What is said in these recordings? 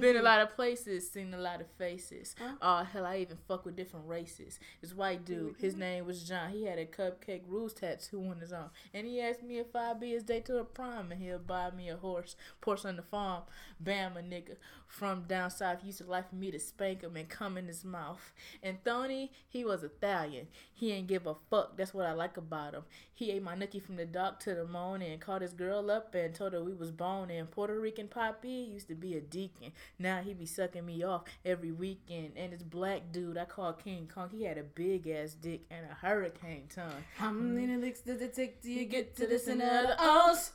Been a lot of places, seen a lot of faces. Hell, I even fuck with different races. This white dude, his name was John. He had a Cupcake Rules tattoo on his arm. And he asked me if I'd be his day to a prom, and he'll buy me a horse, Porsche on the farm. Bama nigga from down south used to like for me to spank him and come in his mouth. And Thony, he was a stallion. He ain't give a fuck. That's what I like about him. He ate my nookie from the dark to the morning and called his girl up and told her we was bone. And Puerto Rican Poppy used to be a deacon. Now he be sucking me off every weekend. And this black dude I call King Kong, he had a big ass dick and a hurricane tongue. How many licks does it take till you get to the center of the O's?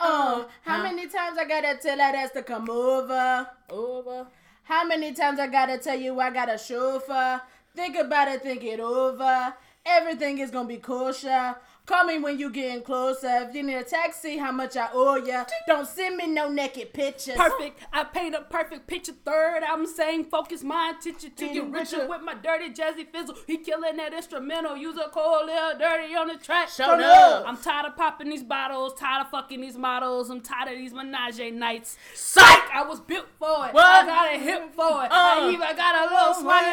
Oh, how many times I gotta tell that ass to come over? Over. How many times I gotta tell you I got a chauffeur? Think about it, think it over. Everything is gonna be kosher. Call me when you getting closer. If you need a taxi, how much I owe ya. Don't send me no naked pictures. Perfect. I paint a perfect picture. Third, I'm saying focus my attention to get richer with my dirty jazzy fizzle. He killing that instrumental. Use a cold little dirty on the track. Shut up. I'm tired of popping these bottles. Tired of fucking these models. I'm tired of these menage nights. Psych! I was built for it. What? I got a hip for it. I even got a little swing.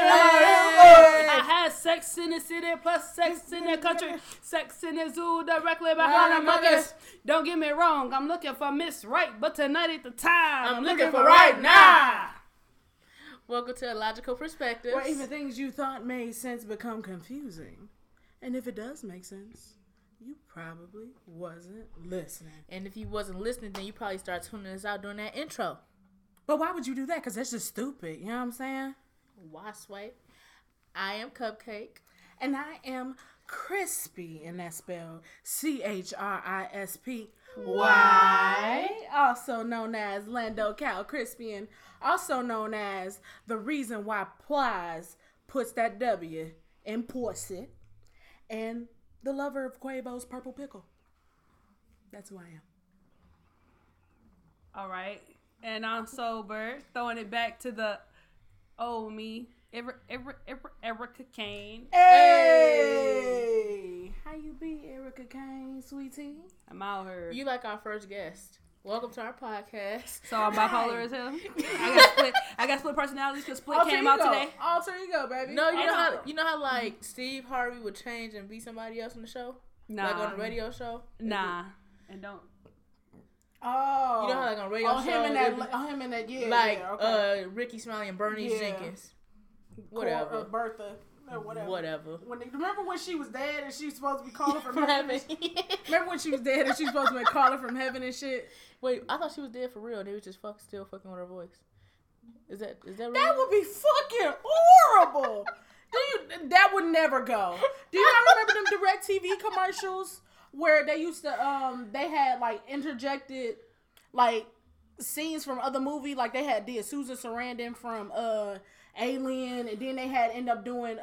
I had sex in the city plus sex in the country. Sex in the zoo directly behind our mothers. Don't get me wrong, I'm looking for Miss Right, but tonight at the time, I'm looking for right now. Welcome to Illogical Perspectives, where even things you thought made sense become confusing. And if it does make sense, you probably wasn't listening. And if you wasn't listening, then you probably start tuning us out during that intro. But why would you do that? Because that's just stupid. You know what I'm saying? Why swipe? I am Cupcake. And I am Chrispy, and that's spelled Chrispy, also known as Lando Cal Crispy, and also known as the reason why Plies puts that W in Porset, and the lover of Quavo's Purple Pickle. That's who I am. All right, and I'm Sober, throwing it back to the old me. Erica Kane. Hey! How you be, Erica Kane, sweetie? I'm out here. You like our first guest. Welcome to our podcast. So I'm bipolar as hell. I got split personalities because Split alter came out today. Alter ego, baby. No, you know how like Steve Harvey would change and be somebody else on the show? Nah. Like on the radio show? Nah. And don't. Oh. You know how like on radio show? On him and that, yeah. Like yeah, okay. Ricky Smiley and Bernice Jenkins. Whatever. Bertha. Or whatever. Remember when she was dead and she was supposed to be calling from heaven? Remember when she was dead and she was supposed to be calling from heaven and shit? Wait, I thought she was dead for real. They were just still fucking with her voice. Is that real? That would be fucking horrible. That would never go. Do you not remember them Direct TV commercials where they used to they had like interjected like scenes from other movies, like they had did Susan Sarandon from Alien, and then they had end up doing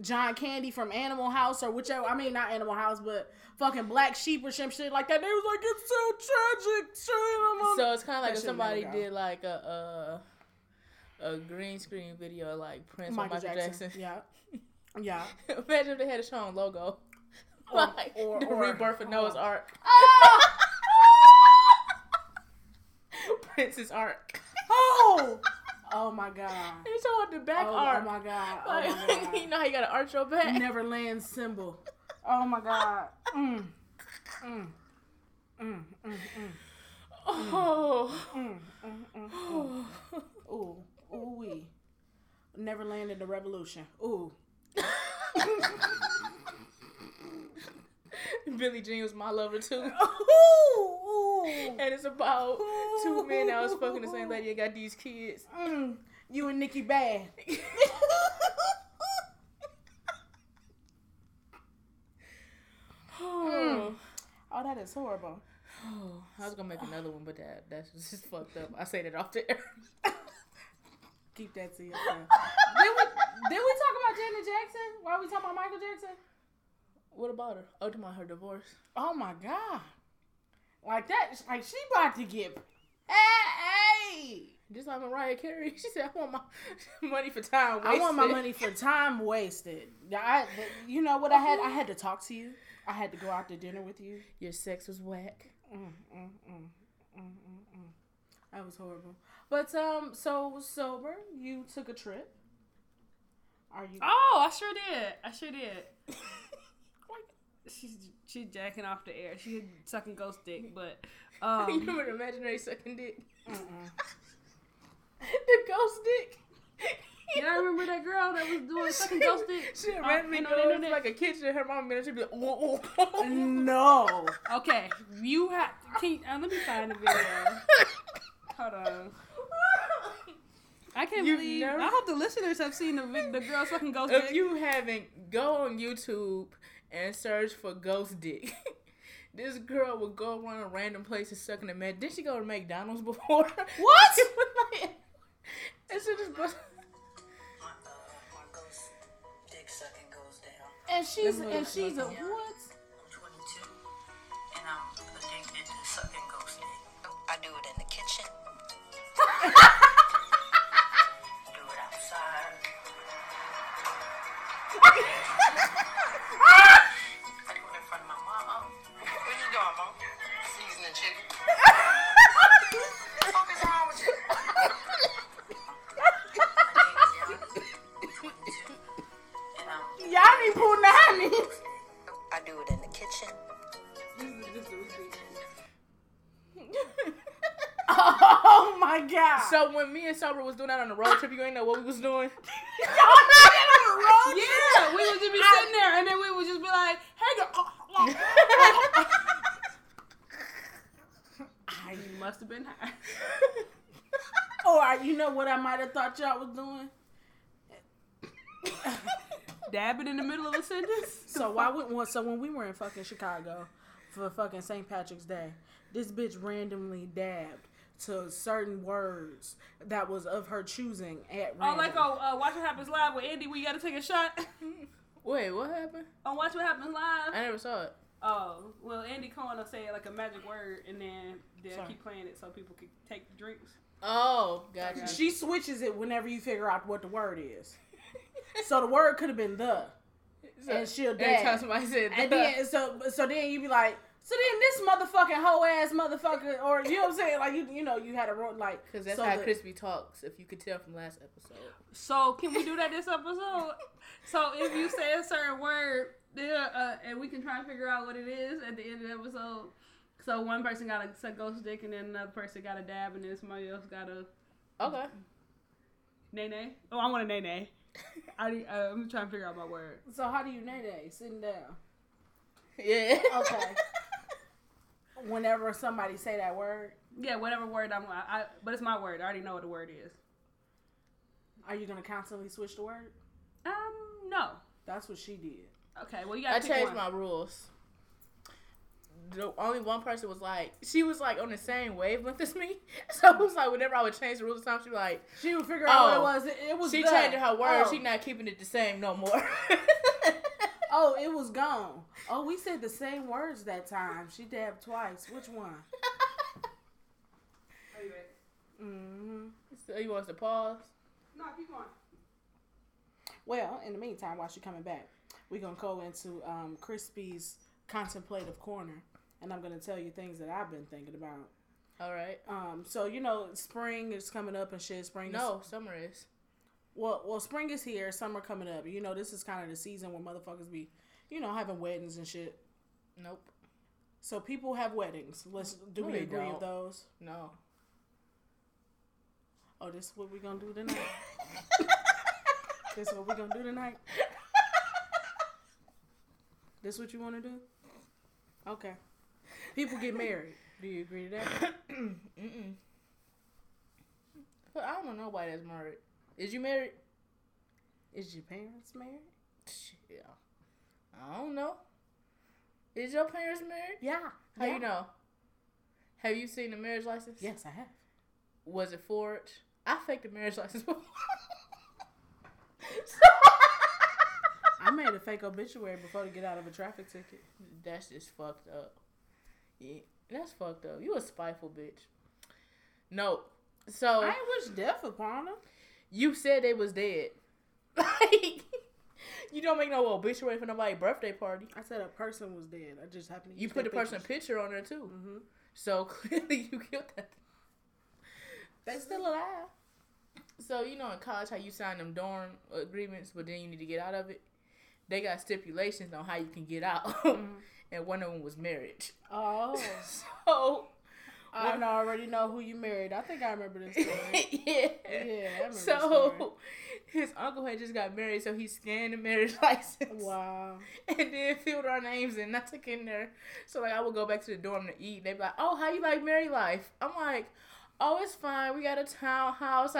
John Candy from Animal House or whichever. I mean, not Animal House, but fucking Black Sheep or some shit like that. They was like, it's so tragic. So it's kind of like that if somebody did like a green screen video like Prince or Michael Jackson. Yeah. Imagine if they had a show on Logo, or rebirth of Noah's Ark. Oh! Prince's Ark. Oh. Oh my god! It's on the back arc. Oh my god! You know how you gotta arch your back. Neverland symbol. Oh my god! Ooh wee! Neverland in the Revolution. Ooh. Billie Jean was my lover too. And it's about two men that was fucking the same lady and got these kids. You and Nikki Bad. Oh, that is horrible. Oh, I was gonna make another one, but that's just fucked up. I say that off the air. Keep that to yourself. Did we talk about Janet Jackson? Why are we talking about Michael Jackson? What about her? Oh, about her divorce. Oh my god. Like that, like she about to get. Hey! Just like Mariah Carey, she said, "I want my money for time wasted." You know what I had? I had to talk to you. I had to go out to dinner with you. Your sex was whack. That was horrible. But so sober, you took a trip. Are you? Oh, I sure did. She's jacking off the air. She's sucking ghost dick, but you remember the imaginary sucking dick? The ghost dick. Yeah, I remember that girl that was doing sucking ghost dick. She randomly goes into like a kitchen. Her mom and she'd be like, "Oh, oh. No." Okay, you have. Let me find the video. Hold on. I can't believe. I hope the listeners have seen the girl sucking ghost dick. If you haven't, go on YouTube and search for ghost dick. This girl would go around a random places sucking a man. Did she go to McDonald's before? What? And she just goes. My ghost dick sucking goes down. And she's a what? I'm 22 and I'm addicted to sucking ghost dick. I do it in the kitchen. Do it outside. I do it in the kitchen. Oh my god. So when me and Sober was doing that on the road trip, you ain't know what we was doing? Y'all not on the road trip? Yeah, we would just be sitting there and then we would just be like, hey, I must have been high. Or you know what I might have thought y'all was doing? Dabbing in the middle of a sentence. So when we were in fucking Chicago for fucking St. Patrick's Day, this bitch randomly dabbed to certain words that was of her choosing at random. Oh, Watch What Happens Live with Andy. We gotta take a shot. Wait, what happened? On Watch What Happens Live. I never saw it. Oh, well, Andy Cohen will say like a magic word, and then they'll keep playing it so people can take drinks. Oh, gotcha. She switches it whenever you figure out what the word is. So the word could have been the, and she'll dab. Somebody said the. And then so then you be like, so then this motherfucking hoe ass motherfucker, or you know what I'm saying? Like you know you had a wrong like because that's how Chrispy talks. If you could tell from last episode. So can we do that this episode? So if you say a certain word, and we can try and figure out what it is at the end of the episode. So one person got a ghost dick, and then another person got a dab, and then somebody else got a. Okay. Nay. Oh, I want a nay. I'm trying to figure out my word. So how do you nay-nay? Sitting down. Yeah. Okay. Whenever somebody say that word. Yeah, whatever word but it's my word. I already know what the word is. Are you gonna constantly switch the word? No. That's what she did. Okay. Well, you gotta. I changed my rules. Only one person was like, she was like on the same wavelength as me. So it was like, whenever I would change the rules of time, she'd be like, she would figure out what it was. It was she changed her word. Oh. She's not keeping it the same no more. Oh, it was gone. Oh, we said the same words that time. She dabbed twice. Which one? Are you ready? Mm-hmm. So you want us to pause? No, keep going. Well, in the meantime, while she's coming back, we're going to go into Chrispy's Contemplative Corner. And I'm going to tell you things that I've been thinking about. All right. So, you know, spring is coming up and shit. Summer is. Well, spring is here. Summer coming up. You know, this is kind of the season where motherfuckers be, you know, having weddings and shit. Nope. So people have weddings. Do we agree with those? No. Oh, this is what we're going to do tonight? This what you want to do? Okay. People get married. Do you agree to that? Mm-mm. But I don't know why that's married. Is you married? Is your parents married? Yeah. I don't know. Is your parents married? Yeah. How you know? Have you seen the marriage license? Yes, I have. Was it forged? I faked a marriage license before. I made a fake obituary before to get out of a traffic ticket. That's just fucked up. Yeah, that's fucked up. You a spiteful bitch. No. So I wish death upon them. You said they was dead. Like, you don't make no obituary for nobody's birthday party. I said a person was dead. I just happened to. You put the person's picture on there too. Mm-hmm. So clearly you killed that. They still alive. So, you know, in college, how you sign them dorm agreements, but then you need to get out of it? They got stipulations on how you can get out. And one of them was marriage. Oh. So. I already know who you married. I think I remember this story. Yeah. Yeah, I remember this story. His uncle had just got married, so he scanned the marriage license. Wow. And then filled our names in. I took in there. So, like, I would go back to the dorm to eat. They'd be like, oh, how you like married life? I'm like, oh, it's fine. We got a townhouse.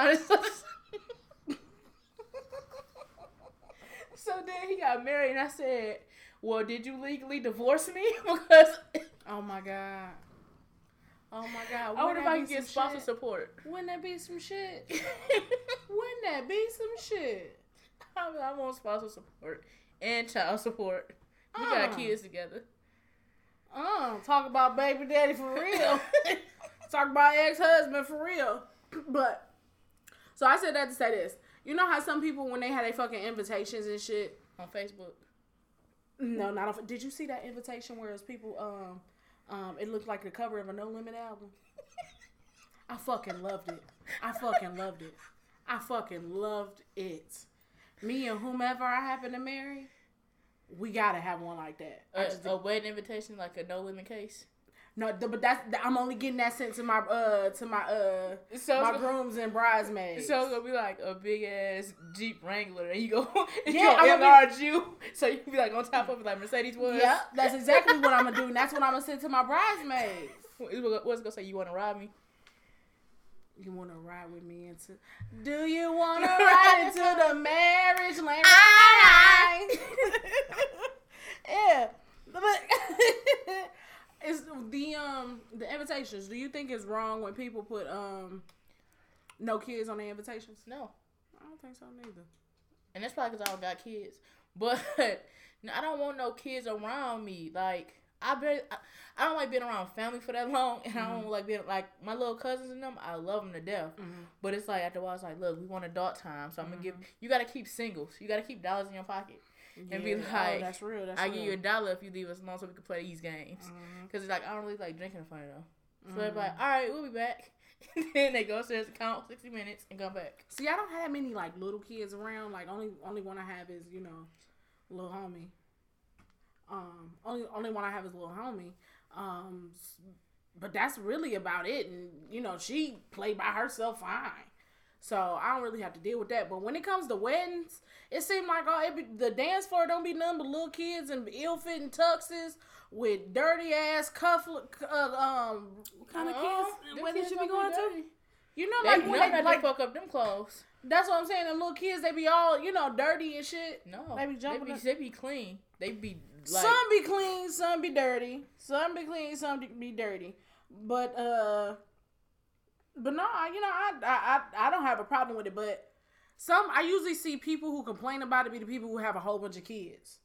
So then he got married, and I said, well, did you legally divorce me? Because... Oh, my God. Oh, my God. I wonder if I can get sponsor support. Wouldn't that be some shit? Wouldn't that be some shit? I want sponsor support and child support. We got kids together. Talk about baby daddy for real. Talk about ex-husband for real. But, so I said that to say this. You know how some people, when they had their fucking invitations and shit. On Facebook? No, not on Facebook. Did you see that invitation where it was people... it looked like the cover of a No Limit album. I fucking loved it. I fucking loved it. I fucking loved it. Me and whomever I happen to marry, we gotta have one like that. A wedding invitation, like a No Limit case. No, but that's I'm only getting that sent to my grooms and bridesmaids. So it's gonna be like a big ass Jeep Wrangler, and you go, enlarge you, so you can be like on top of it like Mercedes was. Yeah, that's exactly what I'm gonna do, and that's what I'm gonna send to my bridesmaids. What's it gonna say? You wanna ride me? You wanna ride with me into? Do you wanna ride into the marriage land? Yeah, but. It's the invitations. Do you think it's wrong when people put no kids on their invitations? No, I don't think so neither. And that's probably because I don't got kids. But I don't want no kids around me. Like I don't like being around family for that long, and I don't like being like my little cousins and them. I love them to death. Mm-hmm. But it's like after a while, it's like, look, we want adult time, so I'm gonna give. You gotta keep singles. You gotta keep dollars in your pocket. Yeah. And be like, oh, that's real. That's I real. Give you $1 if you leave us alone so we can play these games. Because it's like, I don't really like drinking in front of them. So they're like, all right, we'll be back. And then they go upstairs, count 60 minutes, and come back. See, I don't have many, like, little kids around. Like, only one I have is, you know, little homie. Only one I have is little homie. But that's really about it. And, you know, she played by herself fine. So I don't really have to deal with that. But when it comes to weddings, it seems like the dance floor don't be nothing but little kids and ill-fitting tuxes with dirty-ass cuff. What kind of kids weddings you be going to? You know, like when they like fuck up them clothes. That's what I'm saying. Them little kids, they be all dirty and shit. No, they be jumping. They be clean. They be like some be clean, some be dirty, some be clean, some be dirty. But no, I don't have a problem with it, but I usually see people who complain about it be the people who have a whole bunch of kids.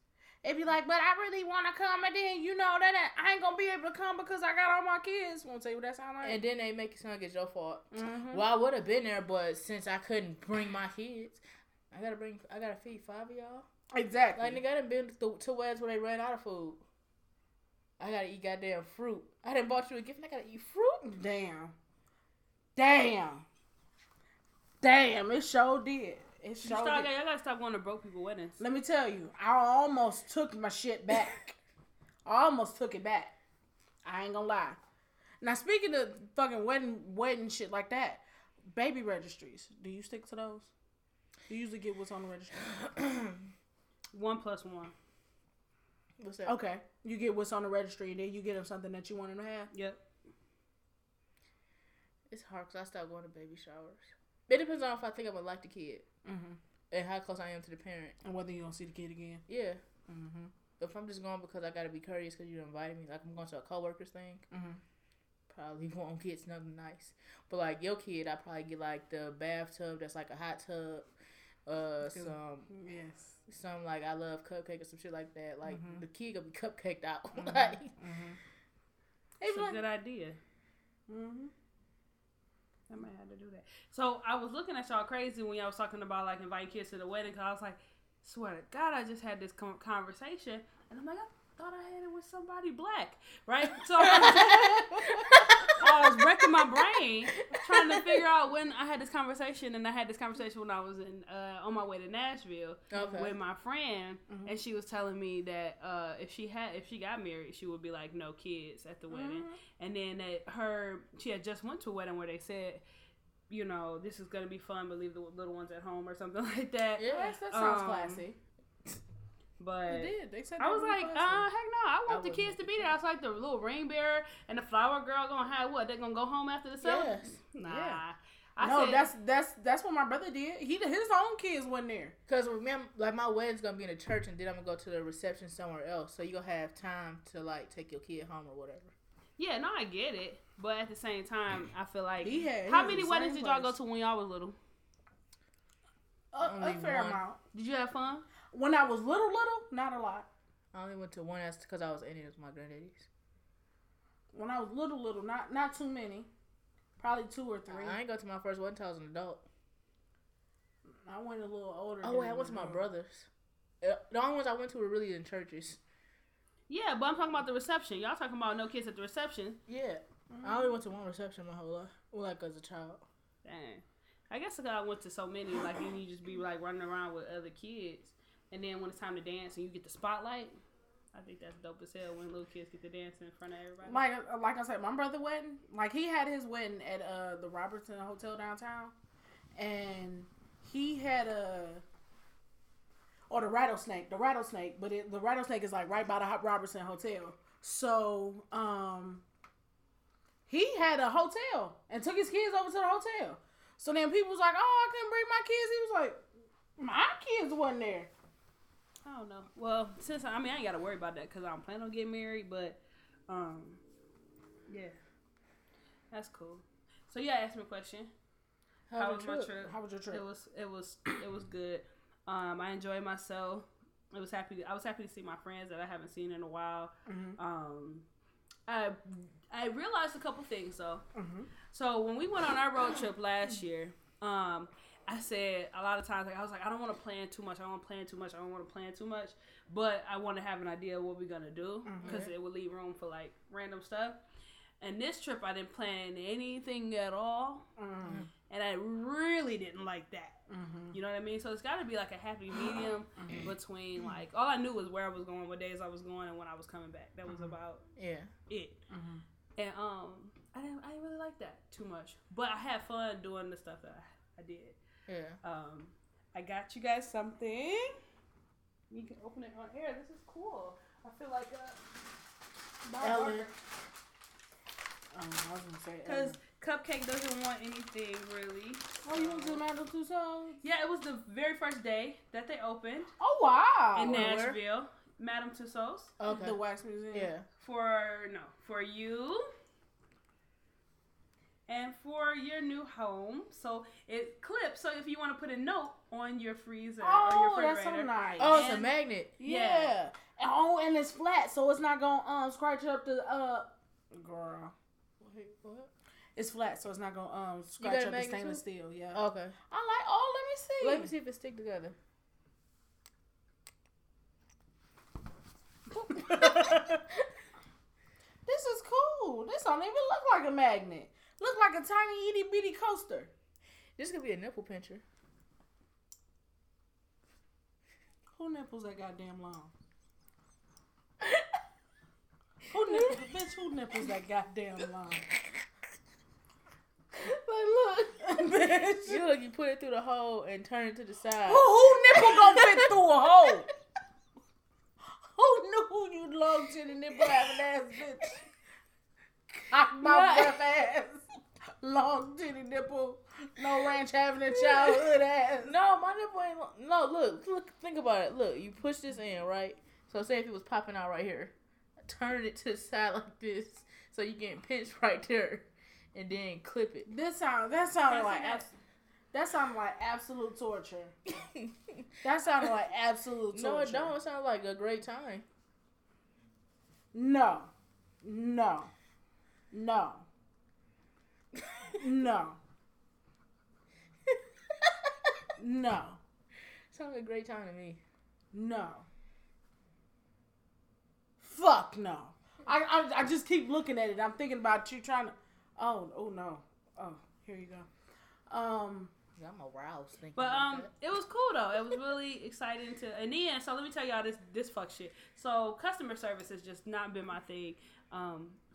They be like, but I really want to come, and then I ain't going to be able to come because I got all my kids. Won't tell you what that sound like. And then they make it sound like it's your fault. Mm-hmm. Well, I would have been there, but since I couldn't bring my kids, I got to feed 5 of y'all. Exactly. Like, nigga, I done been to weddings where they ran out of food. I got to eat goddamn fruit. I done bought you a gift, and I got to eat fruit? Damn, it sure did. It sure did. I gotta stop going to broke people weddings. Let me tell you, I almost took my shit back. I almost took it back. I ain't gonna lie. Now, speaking of fucking wedding shit like that, baby registries. Do you stick to those? Do you usually get what's on the registry? 1+1. What's that? Okay. You get what's on the registry, and then you get them something that you want them to have? Yep. It's hard because I stopped going to baby showers. It depends on if I think I'm going to like the kid and how close I am to the parent. And whether you're going to see the kid again. Yeah. Mm-hmm. If I'm just going because I got to be courteous because you invited me, like I'm going to a coworker's thing, probably won't get nothing nice. But like your kid, I probably get like the bathtub that's like a hot tub. Some like I love Cupcake or some shit like that. Like the kid going to be cupcaked out. It's a good idea. Mm-hmm. I might have to do that. So, I was looking at y'all crazy when y'all was talking about, like, inviting kids to the wedding, because I was like, swear to God, I just had this conversation, and I'm like, I thought I had it with somebody black, right? So, I was wrecking my brain trying to figure out when I had this conversation, and I had this conversation when I was in on my way to Nashville with my friend, and she was telling me that if she got married, she would be like no kids at the wedding, and then that she had just went to a wedding where they said, you know, this is gonna be fun, but leave the little ones at home or something like that. Yeah, that sounds classy. But they said I was like, heck no, I want the kids to be there. I was like, the little ring bearer and the flower girl gonna have what? They're gonna go home after the service? Yes. Nah. Yeah. No, that's what my brother did. His own kids wasn't there. Because remember, like, my wedding's gonna be in a church, and then I'm gonna go to the reception somewhere else. So you'll have time to, like, take your kid home or whatever. Yeah, no, I get it. But at the same time, I feel like, how many weddings did y'all go to when y'all was little? A fair amount. Did you have fun? When I was little, not a lot. I only went to one because I was Indian. It was my granddaddy's. When I was little, not too many. Probably 2 or 3. I ain't go to my first one until I was an adult. I went a little older. Oh, wait, I went to my brother's. The only ones I went to were really in churches. Yeah, but I'm talking about the reception. Y'all talking about no kids at the reception. Yeah. Mm-hmm. I only went to one reception my whole life. Well, like, as a child. Dang. I guess because I went to so many, like, and you just be, like, running around with other kids. And then when it's time to dance and you get the spotlight, I think that's dope as hell when little kids get to dance in front of everybody. Like I said, my brother's wedding, like, he had his wedding at the Robertson Hotel downtown. And he had the rattlesnake. But the rattlesnake is, like, right by the Robertson Hotel. So, he had a hotel and took his kids over to the hotel. So then people was like, oh, I couldn't bring my kids. He was like, my kids wasn't there. I don't know. Well, since I ain't got to worry about that because I don't plan on getting married, but, yeah. That's cool. So, yeah, ask me a question. How was your trip? It was good. I enjoyed myself. I was happy to see my friends that I haven't seen in a while. Mm-hmm. I realized a couple things, though. Mm-hmm. So, when we went on our road trip last year, I said a lot of times, like, I was like, I don't want to plan too much. I don't want to plan too much. But I want to have an idea of what we're going to do because it would leave room for, like, random stuff. And this trip, I didn't plan anything at all. Mm-hmm. And I really didn't like that. Mm-hmm. You know what I mean? So it's got to be, like, a happy medium between, like, all I knew was where I was going, what days I was going, and when I was coming back. That was about it. Mm-hmm. And I didn't really like that too much. But I had fun doing the stuff that I did. Yeah. I got you guys something. You can open it on air. This is cool. I feel like Ellen. I was gonna say Ellen. Cupcake doesn't want anything, really. Oh, you went to Madame Tussauds? Yeah, it was the very first day that they opened. Oh, wow. In Nashville. Madame Tussauds. Okay. The wax museum. Yeah. For you. And for your new home, so it clips. So if you want to put a note on your freezer or your refrigerator. Oh, that's so nice. Oh, it's a magnet. Yeah. Oh, and it's flat, so it's not gonna scratch up the girl. Wait, what? It's flat, so it's not gonna scratch up the stainless steel. Yeah. Okay. I'm like, let me see if it stick together. This is cool. This don't even look like a magnet. Look like a tiny itty bitty coaster. This could be a nipple pincher. Who nipples that goddamn long? Who nipples that goddamn long? Like, look. Bitch. You put it through the hole and turn it to the side. Who nipple gonna fit through a hole? Who knew you loved to the nipple having ass bitch? My rough ass. Long titty nipple, no ranch having a childhood ass. No, my nipple ain't long. No, look, think about it. Look, you push this in, right? So say if it was popping out right here, turn it to the side like this, so you can pinch right there, and then clip it. That sounds like absolute torture. That sounds like absolute torture. No, it don't. It sounds like a great time. No. Sounds like a great time to me. No. Fuck no. I just keep looking at it. I'm thinking about you trying to. Oh no. Oh, here you go. I'm aroused thinking about that. It was cool though. It was really exciting to. And then, so let me tell y'all this fuck shit. So customer service has just not been my thing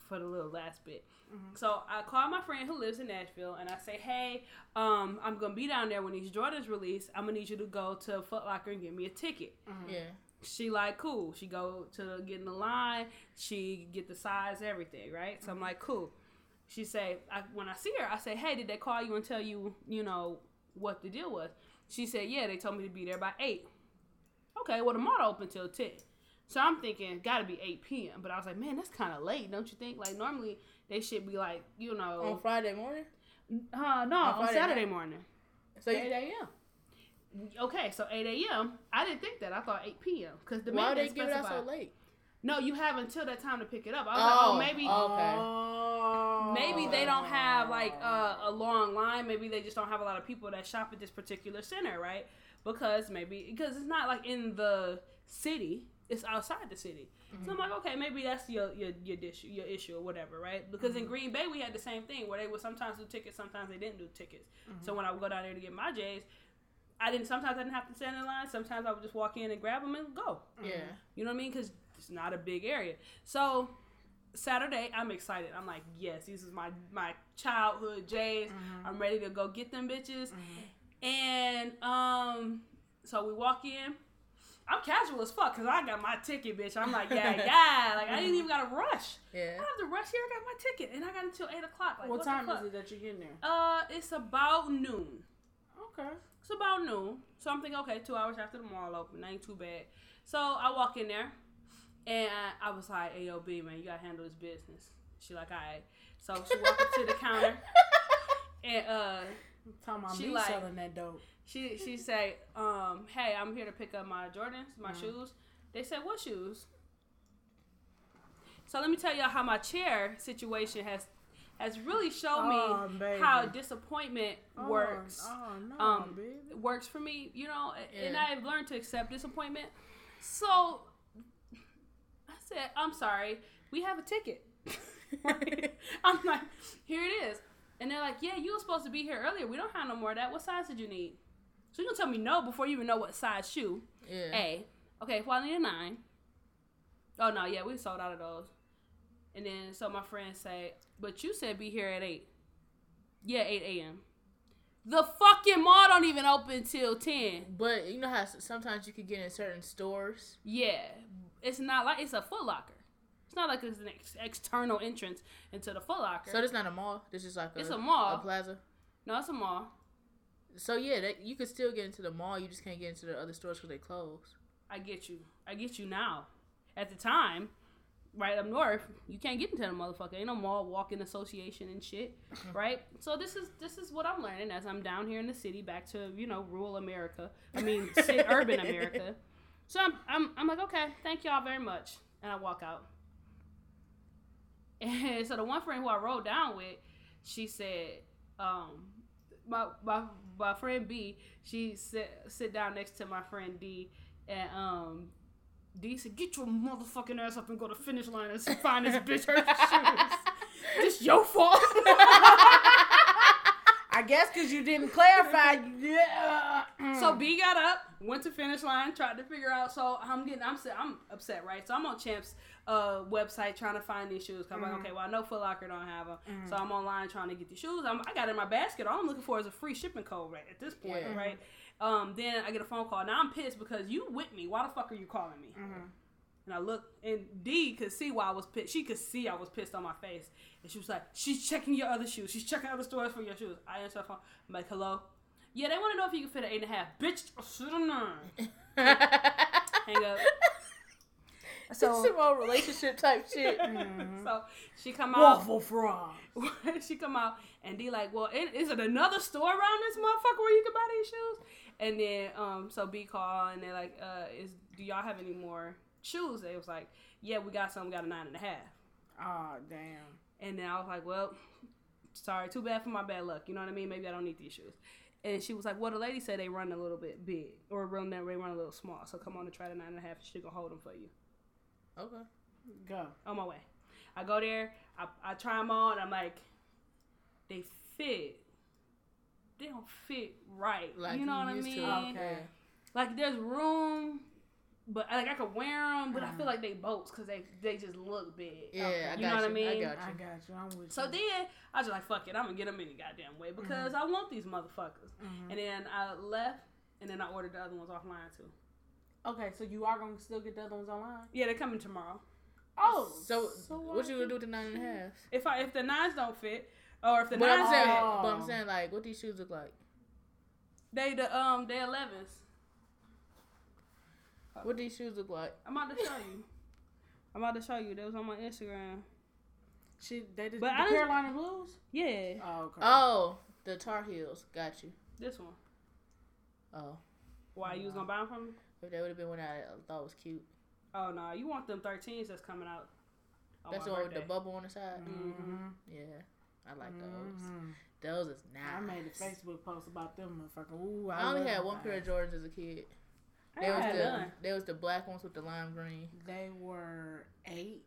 for the little last bit. Mm-hmm. So I call my friend who lives in Nashville and I say, hey, I'm gonna be down there when these Jordans release. I'm gonna need you to go to Foot Locker and get me a ticket. Mm-hmm. Yeah. She like, cool. She go to get in the line. She get the size, everything, right? So I'm like, cool. She say, when I see her, I say, hey, did they call you and tell you, you know, what the deal was? She said, yeah, they told me to be there by 8. Okay, well, the mall open till 10. So I'm thinking, gotta be 8 p.m. But I was like, man, that's kind of late, don't you think? Like, normally, they should be like, you know. On Friday morning? No, on Saturday morning. So 8 a.m. Okay, so 8 a.m. I didn't think that. I thought 8 p.m. Because the man didn't specify. Why would they give it out so late? No, you have until that time to pick it up. I was like, oh, maybe they don't have like a long line. Maybe they just don't have a lot of people that shop at this particular center, right? Because it's not like in the city; it's outside the city. Mm-hmm. So I'm like, okay, maybe that's your issue or whatever, right? Because in Green Bay we had the same thing where they would sometimes do tickets, sometimes they didn't do tickets. Mm-hmm. So when I would go down there to get my J's. Sometimes I didn't have to stand in line. Sometimes I would just walk in and grab them and go. Yeah. You know what I mean? Because it's not a big area. So Saturday, I'm excited. I'm like, yes, these is my childhood J's. Mm-hmm. I'm ready to go get them bitches. Mm-hmm. And so we walk in. I'm casual as fuck because I got my ticket, bitch. I'm like, yeah. Like, I didn't even got to rush. Yeah. I don't have to rush here. I got my ticket. And I got until 8 o'clock. Like, what time is it that you're getting there? It's about noon. Okay. It's about noon. So I'm thinking, okay, 2 hours after the mall open. Ain't too bad. So I walk in there, and I was like, hey, yo, B, man, you got to handle this business. She like, all right. So she walked up to the counter, and she like, selling that dope. She say, hey, I'm here to pick up my Jordans, my shoes. They said, what shoes? So let me tell y'all how my chair situation has really shown me how disappointment works. Works for me, you know, and I've learned to accept disappointment. So I said, I'm sorry, we have a ticket. I'm like, here it is. And they're like, yeah, you were supposed to be here earlier. We don't have no more of that. What size did you need? So you're going to tell me no before you even know what size shoe. Yeah. A. Okay, if I need a 9. Oh, no, yeah, we sold out of those. And then, so my friend say, but you said be here at 8. Yeah, 8 a.m. The fucking mall don't even open till 10. But you know how sometimes you could get in certain stores? Yeah. It's not like, it's a Foot Locker. It's not like it's an external entrance into the Foot Locker. So it's not a mall? This is like a mall. A plaza? No, it's a mall. So yeah, you could still get into the mall. You just can't get into the other stores because they close. I get you now. At the time. Right up north, you can't get into the motherfucker. Ain't no mall walking association and shit, right? So this is what I'm learning as I'm down here in the city, back to rural America. I mean, urban America. So I'm like, okay, thank y'all very much, and I walk out. And so the one friend who I rode down with, she said, my friend B, she sit down next to my friend D, and D said, get your motherfucking ass up and go to Finish Line and find this bitch her shoes. This your fault. I guess because you didn't clarify. Yeah. So B got up, went to Finish Line, tried to figure out. So I'm upset, right? So I'm on Champ's website trying to find these shoes. I'm like, okay, well, I know Foot Locker don't have them. Mm. So I'm online trying to get these shoes. I got in my basket. All I'm looking for is a free shipping code right at this point, right? Then I get a phone call. Now I'm pissed because you with me. Why the fuck are you calling me? Mm-hmm. And I look, and D could see why I was pissed. She could see I was pissed on my face. And she was like, she's checking your other shoes. She's checking other stores for your shoes. I answer her phone. I'm like, hello? Yeah, they want to know if you can fit an 8.5. Bitch, I should have known. Hang up. So, it's some old relationship type shit. Mm-hmm. So she come out. Waffle fries. She come out and D like, well, is it another store around this motherfucker where you can buy these shoes? And then so B call and they're like, do y'all have any more shoes? They was like, yeah, we got some. We got a 9.5. Oh damn. And then I was like, well, sorry, too bad for my bad luck. You know what I mean? Maybe I don't need these shoes. And she was like, well, the lady said they run a little bit big, or they run a little small. So come on and try the 9.5. She gonna hold them for you. Okay. Go. On my way. I go there. I try them on. I'm like, they fit. They don't fit right. Like you know what I mean? Okay. Like there's room, but like I could wear them, but I feel like they bolts because they just look big. Yeah, okay. You know what I mean? I got you. I'm with you. So then I was like, fuck it, I'm gonna get them any goddamn way because I want these motherfuckers. Mm-hmm. And then I left, and then I ordered the other ones offline too. Okay, so you are gonna still get the other ones online? Yeah, they're coming tomorrow. Oh, so what you gonna do with the 9.5? If the 9s don't fit. Or if the 9s are... But I'm saying, like, what these shoes look like? They 11s. What these shoes look like? I'm about to show you. They was on my Instagram. The Carolina Blues? Yeah. Oh, okay. Oh, the Tar Heels. Got you. This one. Oh. Why, you was gonna buy them from me? If they would have been one I thought was cute. Oh, no. You want them 13s that's coming out. That's the one with the bubble on the side? Mm-hmm. Yeah. I like those. Those is nice. I made a Facebook post about them motherfucker. Ooh, I only had one pair of Jordans as a kid. They was the black ones with the lime green. They were 8.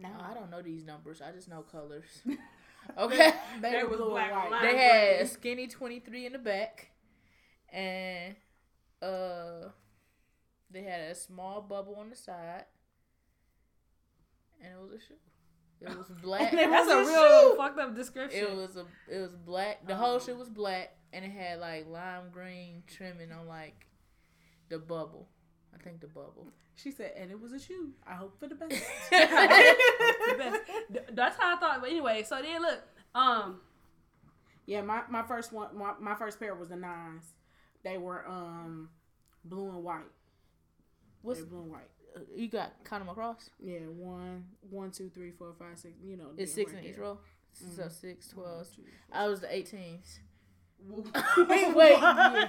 No, I don't know these numbers. I just know colors. Okay, they was black. White. They had a skinny 23 in the back, and they had a small bubble on the side, and it was a shoe. It was black. That's a real fucked up description. It was black. The whole shit was black, and it had like lime green trimming on like the bubble. I think the bubble. She said, and it was a shoe. I hope for the best. That's how I thought. But anyway, so then look, yeah, my first one, my first pair was the 9s. They were blue and white. What's blue and white? You got count them across? Yeah, 1, 2, 3, 4, 5, 6. You know, it's 6 in each row. Mm-hmm. So 6, 12. I was the 18s. Wait, what?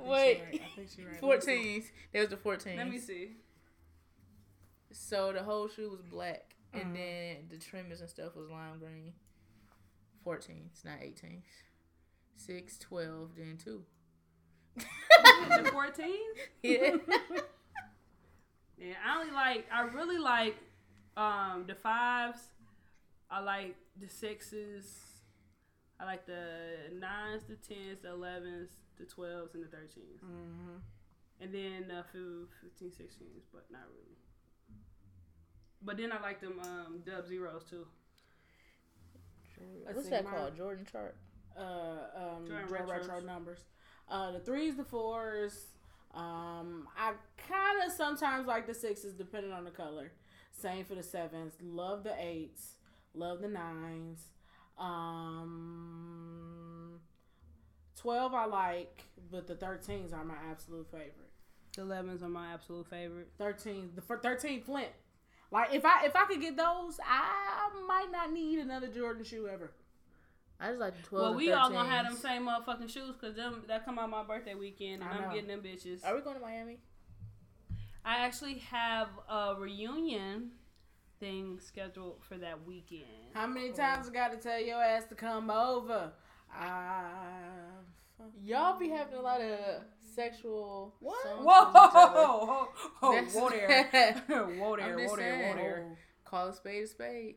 Wait. I think she right. 14s. There was the 14s. Let me see. So the whole shoe was black, and then the trimmers and stuff was lime green. 14s, not 18s. 6, 12, then 2. The 14s? Yeah. Yeah, I really like the 5s. I like the 6s. I like the 9s, the 10s, the 11s, the 12s, and the 13s. Mm-hmm. And then 15, 16s, but not really. But then I like them Dub Zeros too. What's that called? Jordan chart. Jordan retro numbers. The 3s, the 4s. I kind of sometimes like the 6s depending on the color. Same for the 7s. Love the 8s. Love the 9s. 12 I like, but the 13s are my absolute favorite. The 11s are my absolute favorite. 13 Flint. Like if I could get those, I might not need another Jordan shoe ever. I just like the 12. Well, we all gonna have them same motherfucking shoes because them that come out my birthday weekend, and I'm getting them bitches. Are we going to Miami? I actually have a reunion thing scheduled for that weekend. How many times I gotta tell your ass to come over? Y'all be having a lot of sexual. What? Whoa there. Call a spade a spade.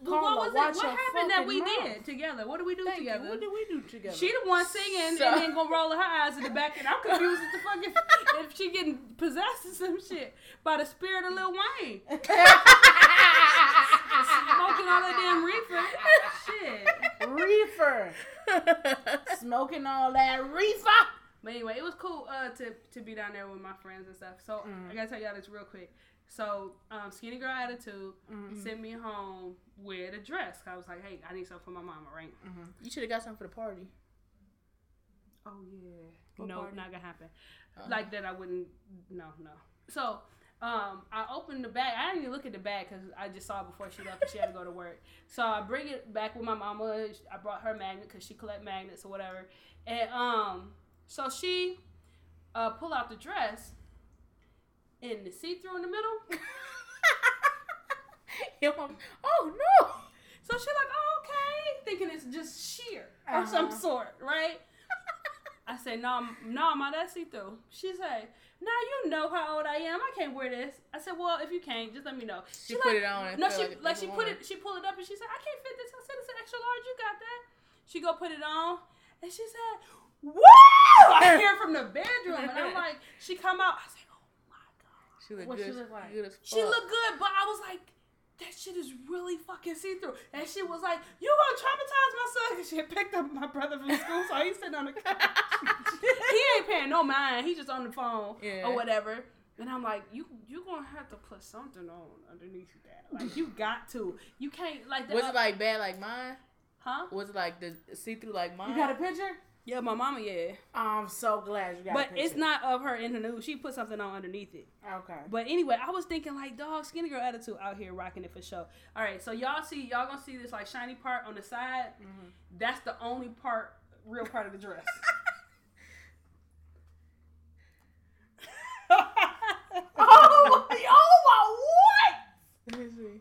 What happened that we did together? What did we do together? What did we do together? She the one singing and then gonna roll her eyes in the back, and I'm confused as the fucking if she getting possessed or some shit by the spirit of Lil Wayne. Smoking all that damn reefer. Smoking all that reefer. But anyway, it was cool to be down there with my friends and stuff. So I gotta tell y'all this real quick. So Skinny Girl Attitude sent me home with a dress. I was like, hey, I need something for my mama, right? Mm-hmm. You should have got something for the party. Oh yeah. What no, party? Not gonna happen. Like that, I wouldn't. No. So I opened the bag. I didn't even look at the bag because I just saw it before she left. And she had to go to work. So I bring it back with my mama. I brought her magnet because she collect magnets or whatever, and so she pull out the dress and the see-through in the middle. Your mom, oh, no. So she like, oh, okay, thinking it's just sheer or some sort, right? I said, no, Ma, that's see-through. She said, now you know how old I am. I can't wear this. I said, well, if you can't, just let me know. She put it on. And no, she pulled it up and she said, I can't fit this. I said, it's an extra large. You got that? She go put it on and she said, whoa! I hear from the bedroom and I'm like, she come out. I said, oh my God. She looked good. She looked like? Good as fuck. She looked good, but I was like, that shit is really fucking see-through. And she was like, you gonna traumatize my son? Because she had picked up my brother from school, so he's sitting on the couch. He ain't paying no mind. He's just on the phone or whatever. And I'm like, you gonna have to put something on underneath that. Like, you got to. You can't, like... Was it, like, bad like mine? Huh? Was it, like, the see-through like mine? You got a picture? Yeah, my mama, yeah. Oh, I'm so glad you got it. But it's not of her in the news. She put something on underneath it. Okay. But anyway, I was thinking like, dog, Skinny Girl Attitude out here rocking it for sure. All right, so y'all gonna see this like shiny part on the side. Mm-hmm. That's the only real part of the dress. oh my, what? Let me see.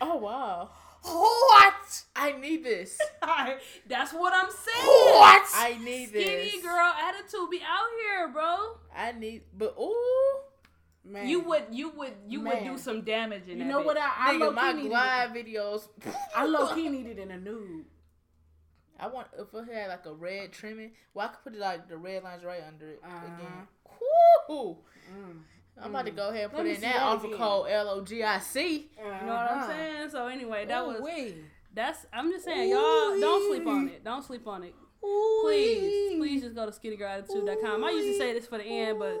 Oh, wow. What? I need this. That's what I'm saying. What? I need this. Skinny Girl Attitude be out here, bro. I need, but ooh. Man. You would do some damage in that. You know what? I nigga, my glide videos. I low-key needed in a nude. I want, if it had like a red trimming, well, I could put like the red lines right under it again. Woo! Mm. I'm about to go ahead and put in that offer code LOGIC. You know what I'm saying? So anyway, that I'm just saying, y'all don't sleep on it. Don't sleep on it. Please just go to SkinnyGirlAttitude.com. I used to say this for the end, but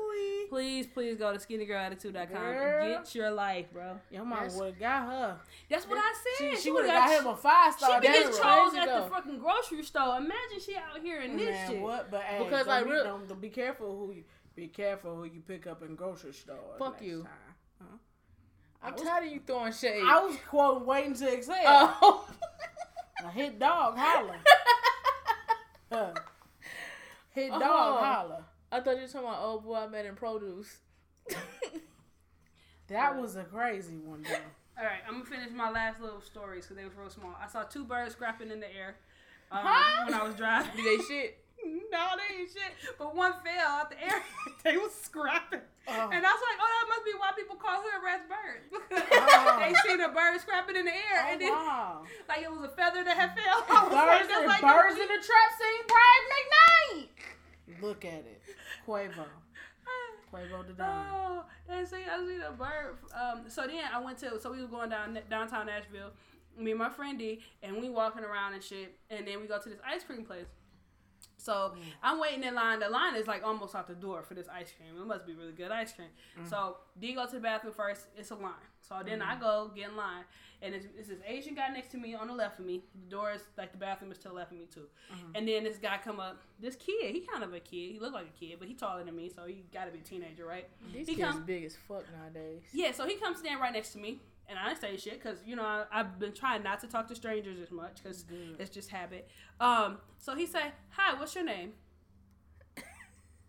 please go to SkinnyGirlAttitude.com and get your life, bro. Your mama would have got her. That's what I said. She would have got him a 5-star. She gets chose at the fucking grocery store. Imagine she out here in this shit. What? But hey, because like real, don't be careful who you. Be careful who you pick up in grocery store. Fuck you. Huh? I'm tired of you throwing shade. I was quoting Waiting to Exhale. Oh. Now hit dog holler. Hit dog holler. I thought you were talking about old boy I met in produce. That was a crazy one though. All right, I'm gonna finish my last little stories because they were real small. I saw 2 birds scrapping in the air when I was driving. Did they shit? No, they ain't shit. But one fell out the air. They was scrapping. Oh. And I was like, that must be why people call hood rats birds. They seen a bird scrapping in the air. Oh, and then, like, it was a feather that had fell. Birds in the trap scene, Brian McKnight. Look at it. Quavo the dog. Oh, I seen a bird. So then I went to, we were going downtown Nashville, me and my friend D, and we walking around and shit. And then we go to this ice cream place. So I'm waiting in line. The line is like almost out the door for this ice cream. It must be really good ice cream. Mm-hmm. So D go to the bathroom first. It's a line. So then I go get in line. And it's this Asian guy next to me on the left of me. The door is like the bathroom is to the left of me too. Mm-hmm. And then this guy come up. This kid, he kind of a kid. He looked like a kid, but he taller than me. So he got to be a teenager, right? These kids big as fuck nowadays. Yeah, so he comes stand right next to me. And I didn't say shit because, you know, I've been trying not to talk to strangers as much because it's just habit. So he said, hi, what's your name?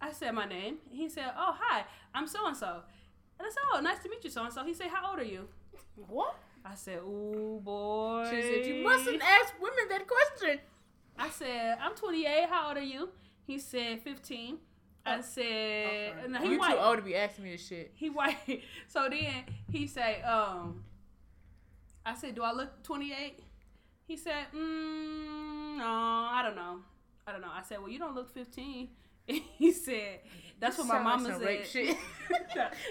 I said my name. He said, oh, hi, I'm so-and-so. And I said, oh, nice to meet you, so-and-so. He said, how old are you? What? I said, ooh, boy. She said, you mustn't ask women that question. I said, I'm 28. How old are you? He said, 15. I said, no, he white. You too old to be asking me this shit. He white. So then he said, I said, do I look 28? He said, no, I don't know. I said, well, you don't look 15. And he said, that's what my mama said. Rape shit.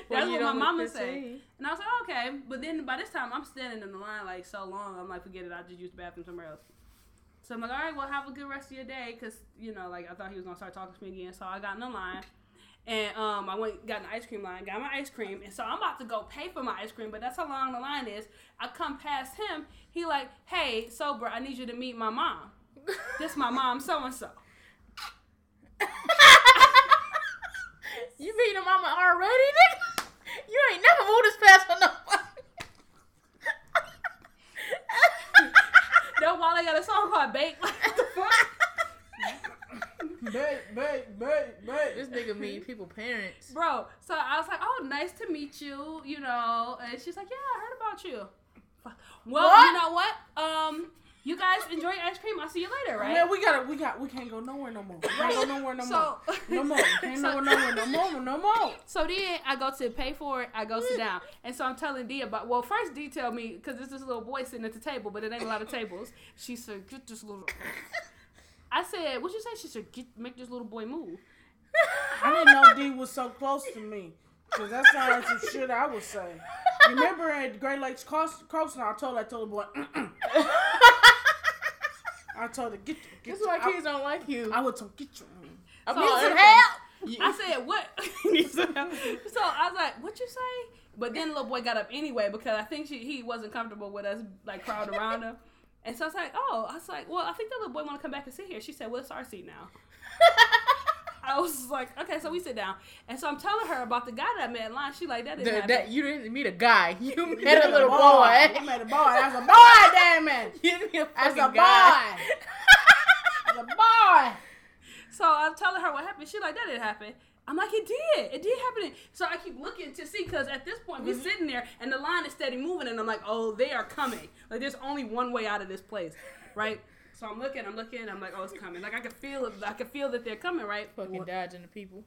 That's what my mama said. And I was like, okay. But then by this time, I'm standing in the line like so long. I'm like, forget it. I just used the bathroom somewhere else. So I'm like, all right, well, have a good rest of your day. Because, you know, like, I thought he was going to start talking to me again. So I got in the line. And I got an ice cream line, got my ice cream. And so I'm about to go pay for my ice cream, but that's how long the line is. I come past him. He like, hey, Sober, I need you to meet my mom. This my mom, so-and-so. You meet a mama already, nigga? You ain't never moved this past for nobody. That's why they got a song called Bake. What the fuck? Bake. This nigga meet people parents. Bro, so I was like, oh, nice to meet you, you know. And she's like, yeah, I heard about you. Well, what? You know what? You guys enjoy your ice cream. I'll see you later, right? Man, we can't go nowhere no more. We can't go nowhere no more. No more. Can't go nowhere no more. No more. So then I go to pay for it. I go sit down. And so I'm telling D about, well, first D tell me, because there's this little boy sitting at the table, but it ain't a lot of tables. She said, get this little. I said, what you say? She said, make this little boy move. I didn't know D was so close to me. Because that sounds like some shit I would say. Remember at Great Lakes Crossing, I told the boy, I told her, that's why kids don't like you. I would tell get you. I need some help. I said, what? So I was like, what you say? But then the little boy got up anyway because I think he wasn't comfortable with us, like, crowd around him. And so I was like, well, I think that little boy want to come back and sit here. She said, well, it's our seat now. I was like, okay, so we sit down. And so I'm telling her about the guy that I met in line. She like, that didn't happen. You didn't meet a guy. You met a little boy. You met a boy. That's a boy, damn it. You didn't meet a fucking guy. That's a boy. So I'm telling her what happened. She like, that didn't happen. I'm like, it did. It did happen. So I keep looking to see because at this point, we're sitting there and the line is steady moving. And I'm like, oh, they are coming. Like, there's only one way out of this place, right? So I'm looking, I'm like, oh, it's coming. Like, I can feel that they're coming, right? Fucking dodging the people.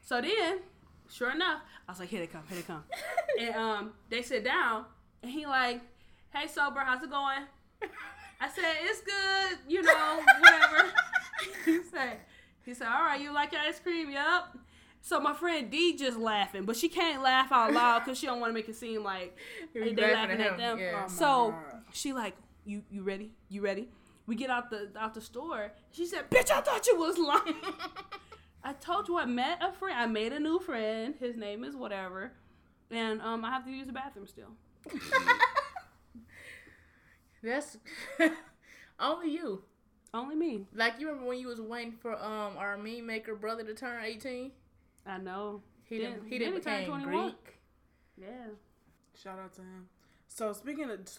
So then, sure enough, I was like, here they come. And they sit down, and he like, hey, Sober, how's it going? I said, it's good, you know, whatever. He said, all right, you like your ice cream? Yup. So my friend D just laughing, but she can't laugh out loud because she don't want to make it seem like they're laughing at them. Yeah. So she like, You ready? We get out the store. She said, bitch, I thought you was lying. I told you I met a friend. I made a new friend. His name is whatever. And I have to use the bathroom still. That's only you. Only me. Like, you remember when you was waiting for our meme maker brother to turn 18? I know. He didn't turn 21. Greek. Yeah. Shout out to him. So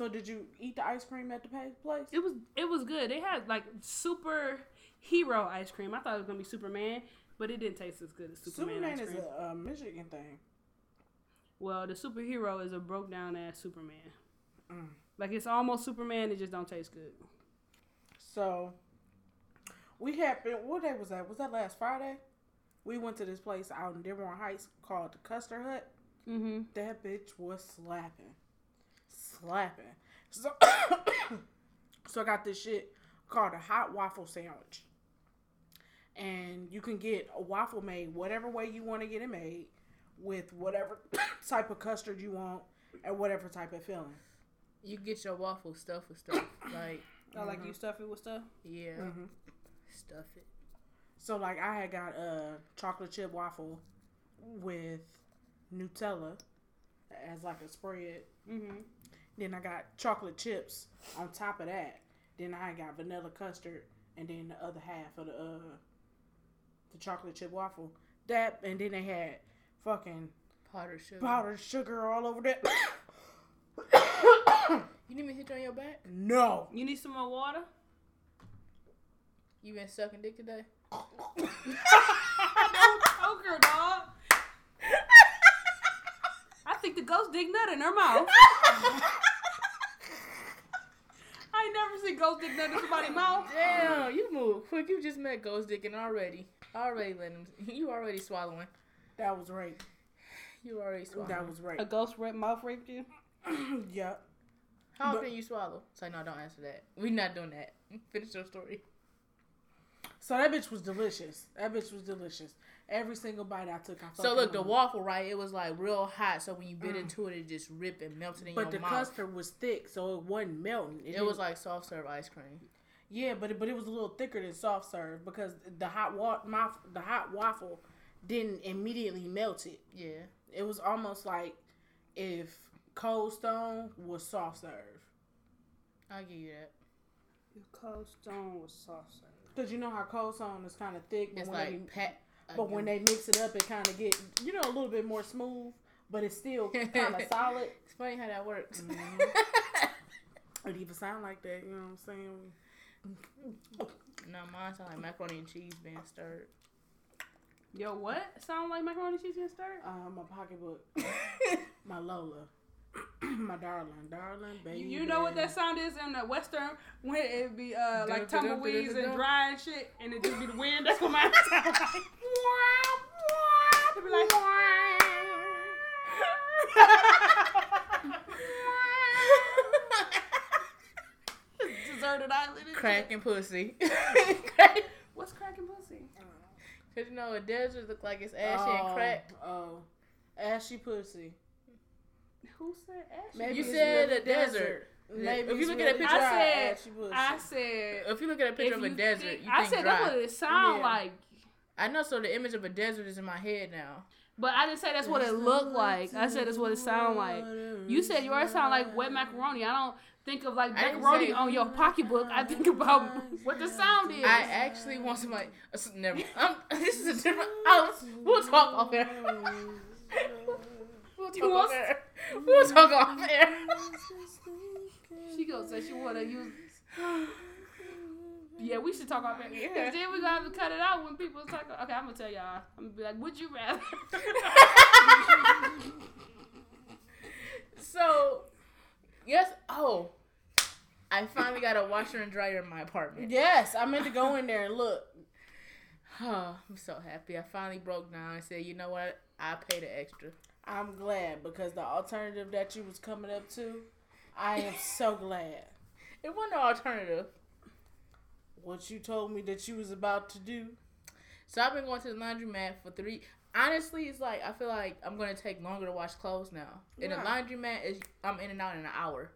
did you eat the ice cream at the place? It was good. They had like superhero ice cream. I thought it was gonna be Superman, but it didn't taste as good as Superman ice cream. Superman is a Michigan thing. Well, the superhero is a broke down ass Superman. Mm. Like, it's almost Superman. It just don't taste good. So what day was that? Was that last Friday? We went to this place out in Denver Heights called the Custard Hut. Mm-hmm. That bitch was slapping. So I got this shit called a hot waffle sandwich, and you can get a waffle made whatever way you want to get it made, with whatever type of custard you want and whatever type of filling. You get your waffle stuffed with stuff, like like you stuff it with stuff. Yeah, mm-hmm. Stuff it. So like I had got a chocolate chip waffle with Nutella as like a spread. Mm-hmm. Then I got chocolate chips on top of that. Then I got vanilla custard, and then the other half of the chocolate chip waffle. That, and then they had fucking powdered sugar all over that. You need me to hit you on your back? No. You need some more water? You been sucking dick today? Don't choke her, dog. I think the ghost dig nut in her mouth. I ain't never seen ghost dig nut in somebody's mouth. Damn, you move quick. You just met ghost digging already. You already swallowing. That was rape. You already swallowing. That was rape. A ghost mouth raped you? Yeah. How often you swallow? It's like, no, don't answer that. We not doing that. Finish your story. So that bitch was delicious. Every single bite I took, I felt. So look, the waffle, right? It was like real hot. So when you bit into it, it just ripped and melted in your mouth. But the custard was thick, so it wasn't melting. It was like soft serve ice cream. Yeah, but it was a little thicker than soft serve because the hot waffle didn't immediately melt it. Yeah, it was almost like if Cold Stone was soft serve. I'll give you that. If Cold Stone was soft serve, because you know how Cold Stone is kind of thick, but when they mix it up, it kind of get, you know, a little bit more smooth, but it's still kind of solid. It's funny how that works. Mm-hmm. It even sound like that, you know what I'm saying? No, mine sound like macaroni and cheese being stirred. Yo, what? Sound like macaroni and cheese being stirred? My pocketbook. My Lola. My darling, baby. You know what that sound is in the Western when it be like tumbleweeds and dry and shit, and it just be the wind. That's what mine sound like. It be like. Deserted island. Cracking pussy. What's cracking pussy? Cause you know a desert look like it's ashy and cracked. Oh, ashy pussy. Who said ashy? Maybe you said a desert. Maybe if you look at a picture, I said. If you look at a picture of a desert, you think dry. That's what it sound like. I know. So the image of a desert is in my head now. But I didn't say that's what it looked like. I said that's what it sound like. You said yours sound like wet macaroni. I don't think of like macaroni on your pocketbook. I think about what the sound is. I actually want somebody. Never. This is a different. We'll talk off air. We'll talk off air. She gonna say she wanna use. Yeah, we should talk about that. Yeah. Then we're going to have to cut it out when people talk. Okay, I'm going to tell y'all. I'm going to be like, would you rather? So, yes. Oh, I finally got a washer and dryer in my apartment. Yes, I meant to go in there and look. Oh, I'm so happy. I finally broke down and said, you know what? I paid the extra. I'm glad because the alternative that you was coming up to, I am so glad. It wasn't an alternative. What you told me that you was about to do. So I've been going to the laundromat for 3. Honestly, it's like I feel like I'm gonna take longer to wash clothes now. In the laundromat, I'm in and out in an hour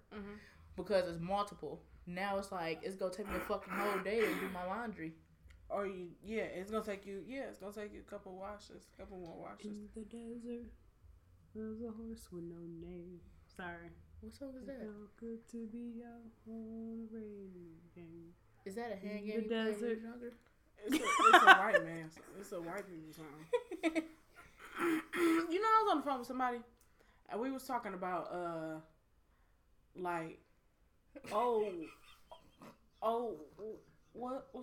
because it's multiple. Now it's like it's gonna take me a fucking whole day to do my laundry. It's gonna take you a couple more washes. In the desert, there's a horse with no name. Sorry. What song is that? It's so good to be out on a rainy day. Is that a hand game? The desert. It's a white man. It's a white people song. You know, I was on the phone with somebody, and we was talking about like, what's wrong with you? I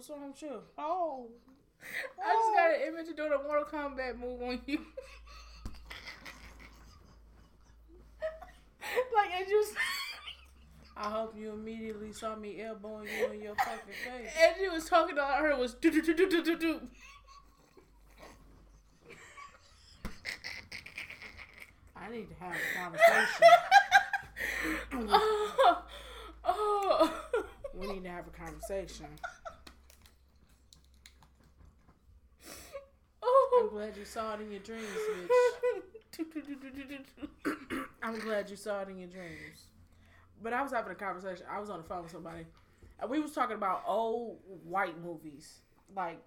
just got an image of doing a Mortal Kombat move on you. Like, it just. I hope you immediately saw me elbowing you in your fucking face. And she was talking, all I heard was do do do do do do do. I need to have a conversation. We need to have a conversation. I'm glad you saw it in your dreams, bitch. I'm glad you saw it in your dreams. But I was having a conversation. I was on the phone with somebody. And we was talking about old white movies. Like,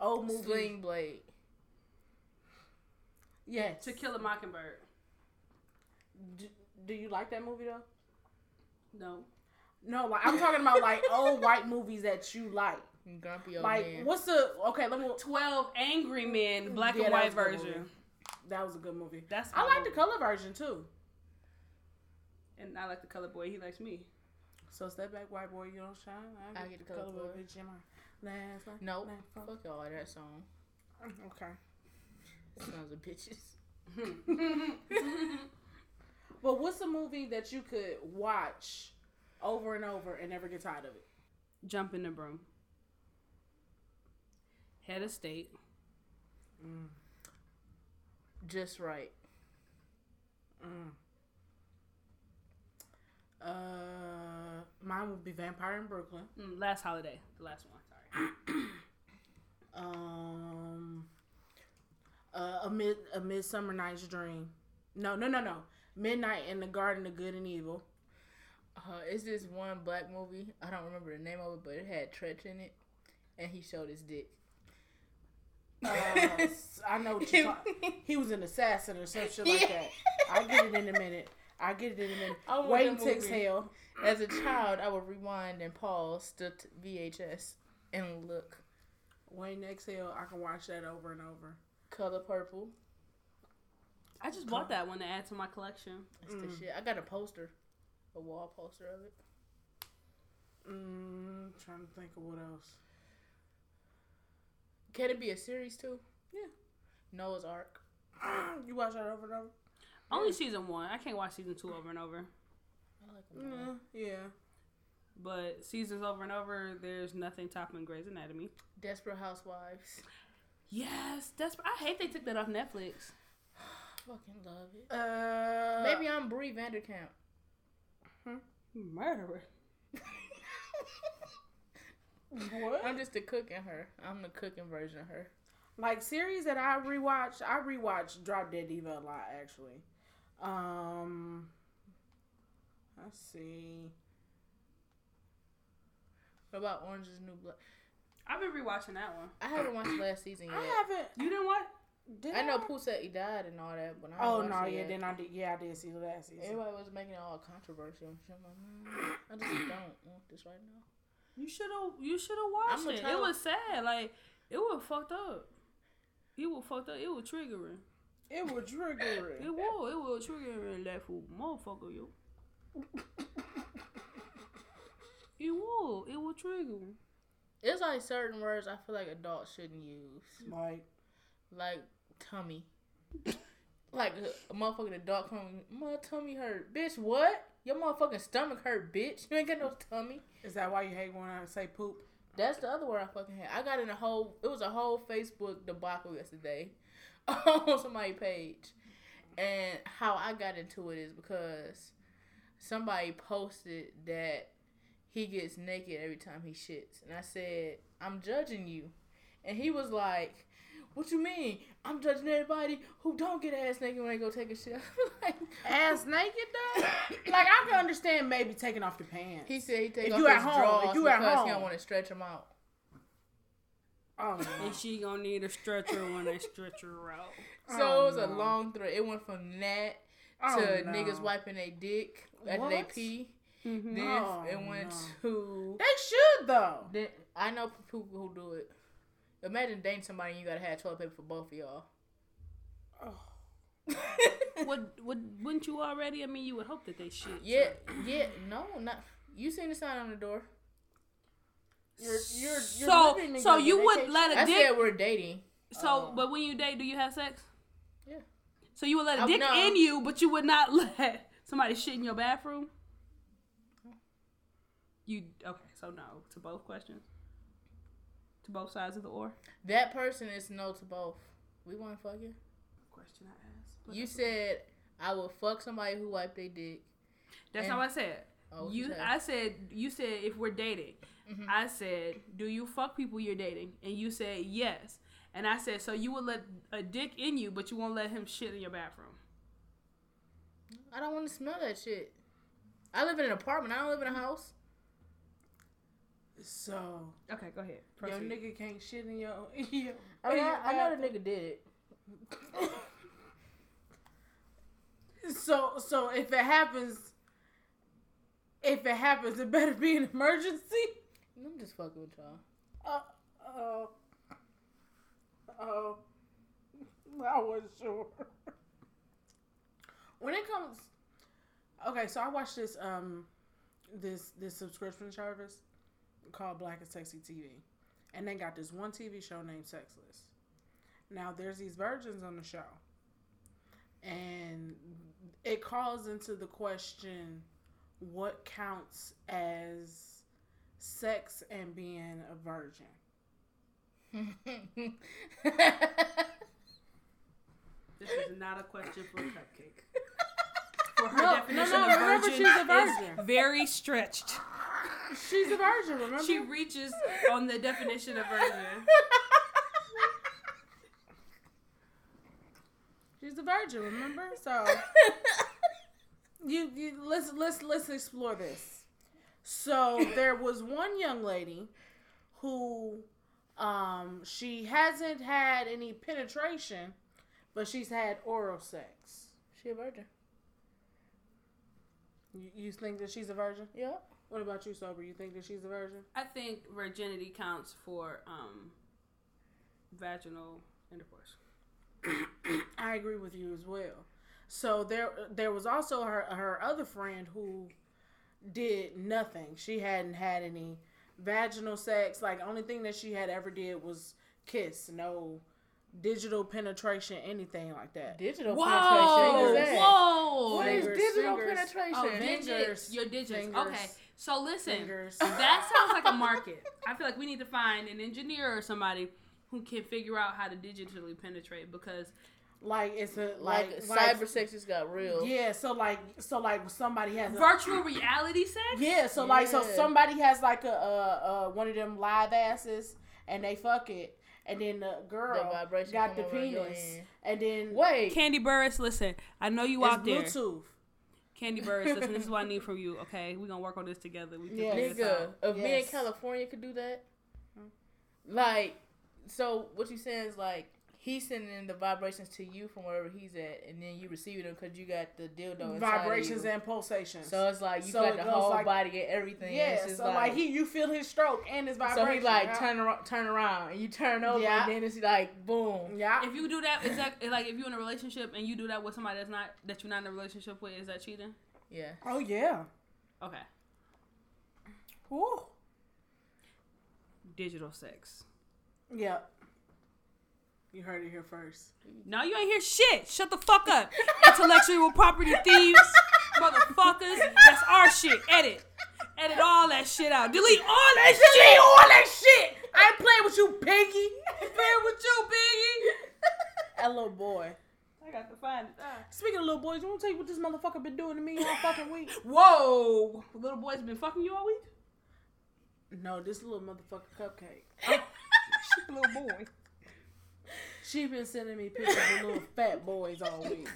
old movies. Sling Blade. Yes. To Kill a Mockingbird. Do you like that movie, though? No. No, like, I'm talking about, like, old white movies that you like. Grumpy old like, man. What's the... Okay, let me... 12 Angry Men, black and white version. That was a good movie. I like the color version, too. And I like the color boy. He likes me. So step back, white boy. You don't shine. I get the color boy. Bitch, nope. Fuck y'all. That song. Okay. Sounds of bitches. But what's a movie that you could watch over and over and never get tired of it? Jumping the Broom. Head of State. Mm. Just Right. Mm. Mine would be Vampire in Brooklyn. Last Holiday, the last one. Sorry. A Midsummer Night's Dream. No. Midnight in the Garden of Good and Evil. It's this one black movie. I don't remember the name of it, but it had Tretch in it, and he showed his dick. I know what you're talking. He was an assassin or some shit like that. I get it in a minute. Waiting to Exhale. As a child, I would rewind and pause the VHS and look. Waiting to Exhale, I can watch that over and over. Color Purple. I just bought that one to add to my collection. That's the shit. I got a wall poster of it. Trying to think of what else. Can it be a series too? Yeah. Noah's Ark. You watch that over and over? Only season one. I can't watch season two over and over. I like them all. Yeah. But seasons over and over, there's nothing topping Grey's Anatomy. Desperate Housewives. Yes, Desperate. I hate they took that off Netflix. I fucking love it. Maybe I'm Bree Vanderkamp. Huh? Murderer. What? I'm just the cook in her. I'm the cooking version of her. Like, series that I rewatched Drop Dead Diva a lot, actually. Let's see. What about Orange is the New Black? I've been rewatching that one. I haven't watched last season yet. I haven't. You didn't watch? I know Pooh said he died and all that, but I did see the last season. Everybody was making it all controversial. I just don't want this right now. You should have watched it. It was sad. Like, it was fucked up. It was triggering. It was triggering that fool motherfucker, yo. It was triggering. It's like certain words I feel like adults shouldn't use. Like tummy. Like a motherfucking adult coming, my tummy hurt. Bitch, what? Your motherfucking stomach hurt, bitch. You ain't got no tummy. Is that why you hate when I say poop? That's the other word I fucking hate. I got in a whole Facebook debacle yesterday on somebody's page. And how I got into it is because somebody posted that he gets naked every time he shits. And I said, I'm judging you. And he was like, what you mean? I'm judging everybody who don't get ass naked when they go take a shit. Like, ass naked though? Like, I can understand maybe taking off your pants. He said he takes off his drawers because he don't want to stretch them out. Oh, and she gonna need a stretcher when they stretch her out. So it was a long thread. It went from that to niggas wiping their dick after they pee. Mm-hmm. Then it went to. They should though. Then I know people who do it. Imagine dating somebody and you gotta have toilet paper for both of y'all. Oh. Wouldn't you already? I mean, you would hope that they shit. Yeah, so. Yeah, no, not. You seen the sign on the door. You're so you would let a dick. I said we're dating. So, but when you date, do you have sex? Yeah. So you would let a dick in you, but you would not let somebody shit in your bathroom? You okay? So no to both questions. To both sides of the oar? That person is no to both. We want to fuck you? Question I asked. You said I will fuck somebody who wiped their dick. That's how I said. Oh, you. Okay. I said, you said if we're dating. Mm-hmm. I said, do you fuck people you're dating? And you said yes. And I said, so you will let a dick in you, but you won't let him shit in your bathroom. I don't want to smell that shit. I live in an apartment. I don't live in a house. So okay, go ahead. Proceed. Your nigga can't shit in your. I know the nigga did it. So if it happens, it better be an emergency. I'm just fucking with y'all. I wasn't sure. When it comes, okay. So I watched this this subscription service called Black and Sexy TV, and they got this one TV show named Sexless. Now there's these virgins on the show, and it calls into the question what counts as sex and being a virgin. This is not a question for Cupcake. For her definition of virgin, she's a virgin. Is very stretched. She's a virgin, remember? She reaches on the definition of virgin. She's a virgin, remember? So you let's explore this. So there was one young lady who she hasn't had any penetration, but she's had oral sex. She a virgin. You think that she's a virgin? Yeah. What about you, Sober? You think that she's a virgin? I think virginity counts for vaginal intercourse. I agree with you as well. So there was also her other friend who did nothing. She hadn't had any vaginal sex. Like, only thing that she had ever did was kiss. No digital penetration, anything like that. Digital penetration. Whoa! What is digital penetration? Oh, fingers. Your digits. Fingers. Okay. So listen, fingers. That sounds like a market. I feel like we need to find an engineer or somebody who can figure out how to digitally penetrate, because like it's a like cyber sex just got real. Yeah, so like somebody has virtual reality sex. Yeah, so somebody has like a one of them live asses and they fuck it. And then the girl got the penis. And then wait, Candy Burris, listen. I know you out there. Bluetooth. Candy Burris, listen. This is what I need from you. Okay, we're gonna work on this together. We can If me in California could do that, like, so what you saying is like he's sending in the vibrations to you from wherever he's at, and then you receive them because you got the dildo inside vibrations of you. And pulsations. So it's like you got the whole body and everything. Yeah, and so like you feel his stroke and his vibration. So he like turn around, and you turn over, and then it's like boom. Yeah. If you do that, exactly, like if you're in a relationship and you do that with somebody that you're not in a relationship with, is that cheating? Yeah. Oh yeah. Okay. Ooh. Digital sex. Yeah. You heard it here first. No, you ain't hear shit. Shut the fuck up. Intellectual property thieves, motherfuckers. That's our shit. Edit all that shit out. Delete all that shit. I ain't playing with you, Piggy. That little boy. I got to find it. Speaking of little boys, I want to tell you what this motherfucker been doing to me all fucking week. Whoa. Little boy's been fucking you all week? No, this little motherfucker Cupcake. She's a little boy. She been sending me pictures of little fat boys all week.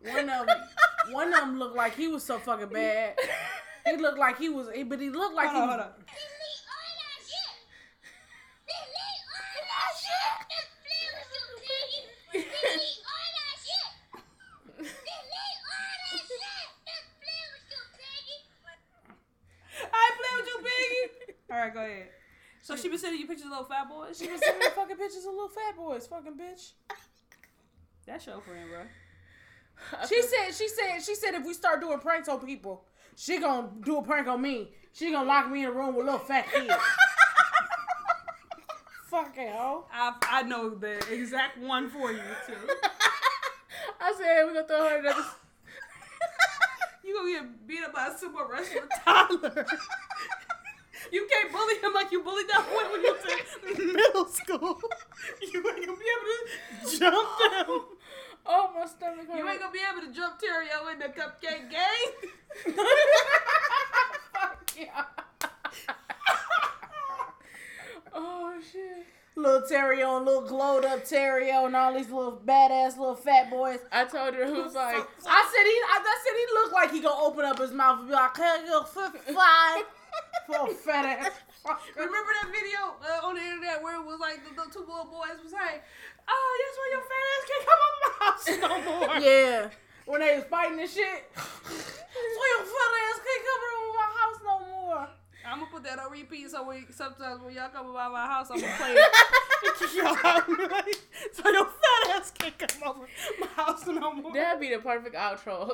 One of them looked like he was so fucking bad. He looked like he was, but he looked like he was. Hold on. I play with you, Piggy. All right, go ahead. So she been sending you pictures of little fat boys? She been sending me fucking pictures of little fat boys, fucking bitch. That's your friend, bro. She said if we start doing pranks on people, she gonna do a prank on me. She gonna lock me in a room with little fat kids. Fucking hoe. I know the exact one for you too. I said we're gonna throw her another. You gonna get beat up by a super wrestler toddler. You can't bully him like you bullied that one when you was in middle school. You ain't gonna be able to jump him. Oh, my stomach hurt. You ain't gonna be able to jump Terrio in the Cupcake game. Fuck yeah. Oh, shit. Little Terrio and little glowed up Terrio and all these little badass little fat boys. I told her who's like, I said he looked like he gonna open up his mouth and be like, hey, yo, fly. Poor fat ass. Remember that video on the internet where it was like the two little boys was like, oh, that's why your fat ass can't come over my house no more. Yeah. When they was fighting and shit. That's why your fat ass can't come over my house no more. I'm going to put that on repeat sometimes when y'all come by my house, I'm going to play it. So your fat ass can't come over my house no more. That'd be the perfect outro.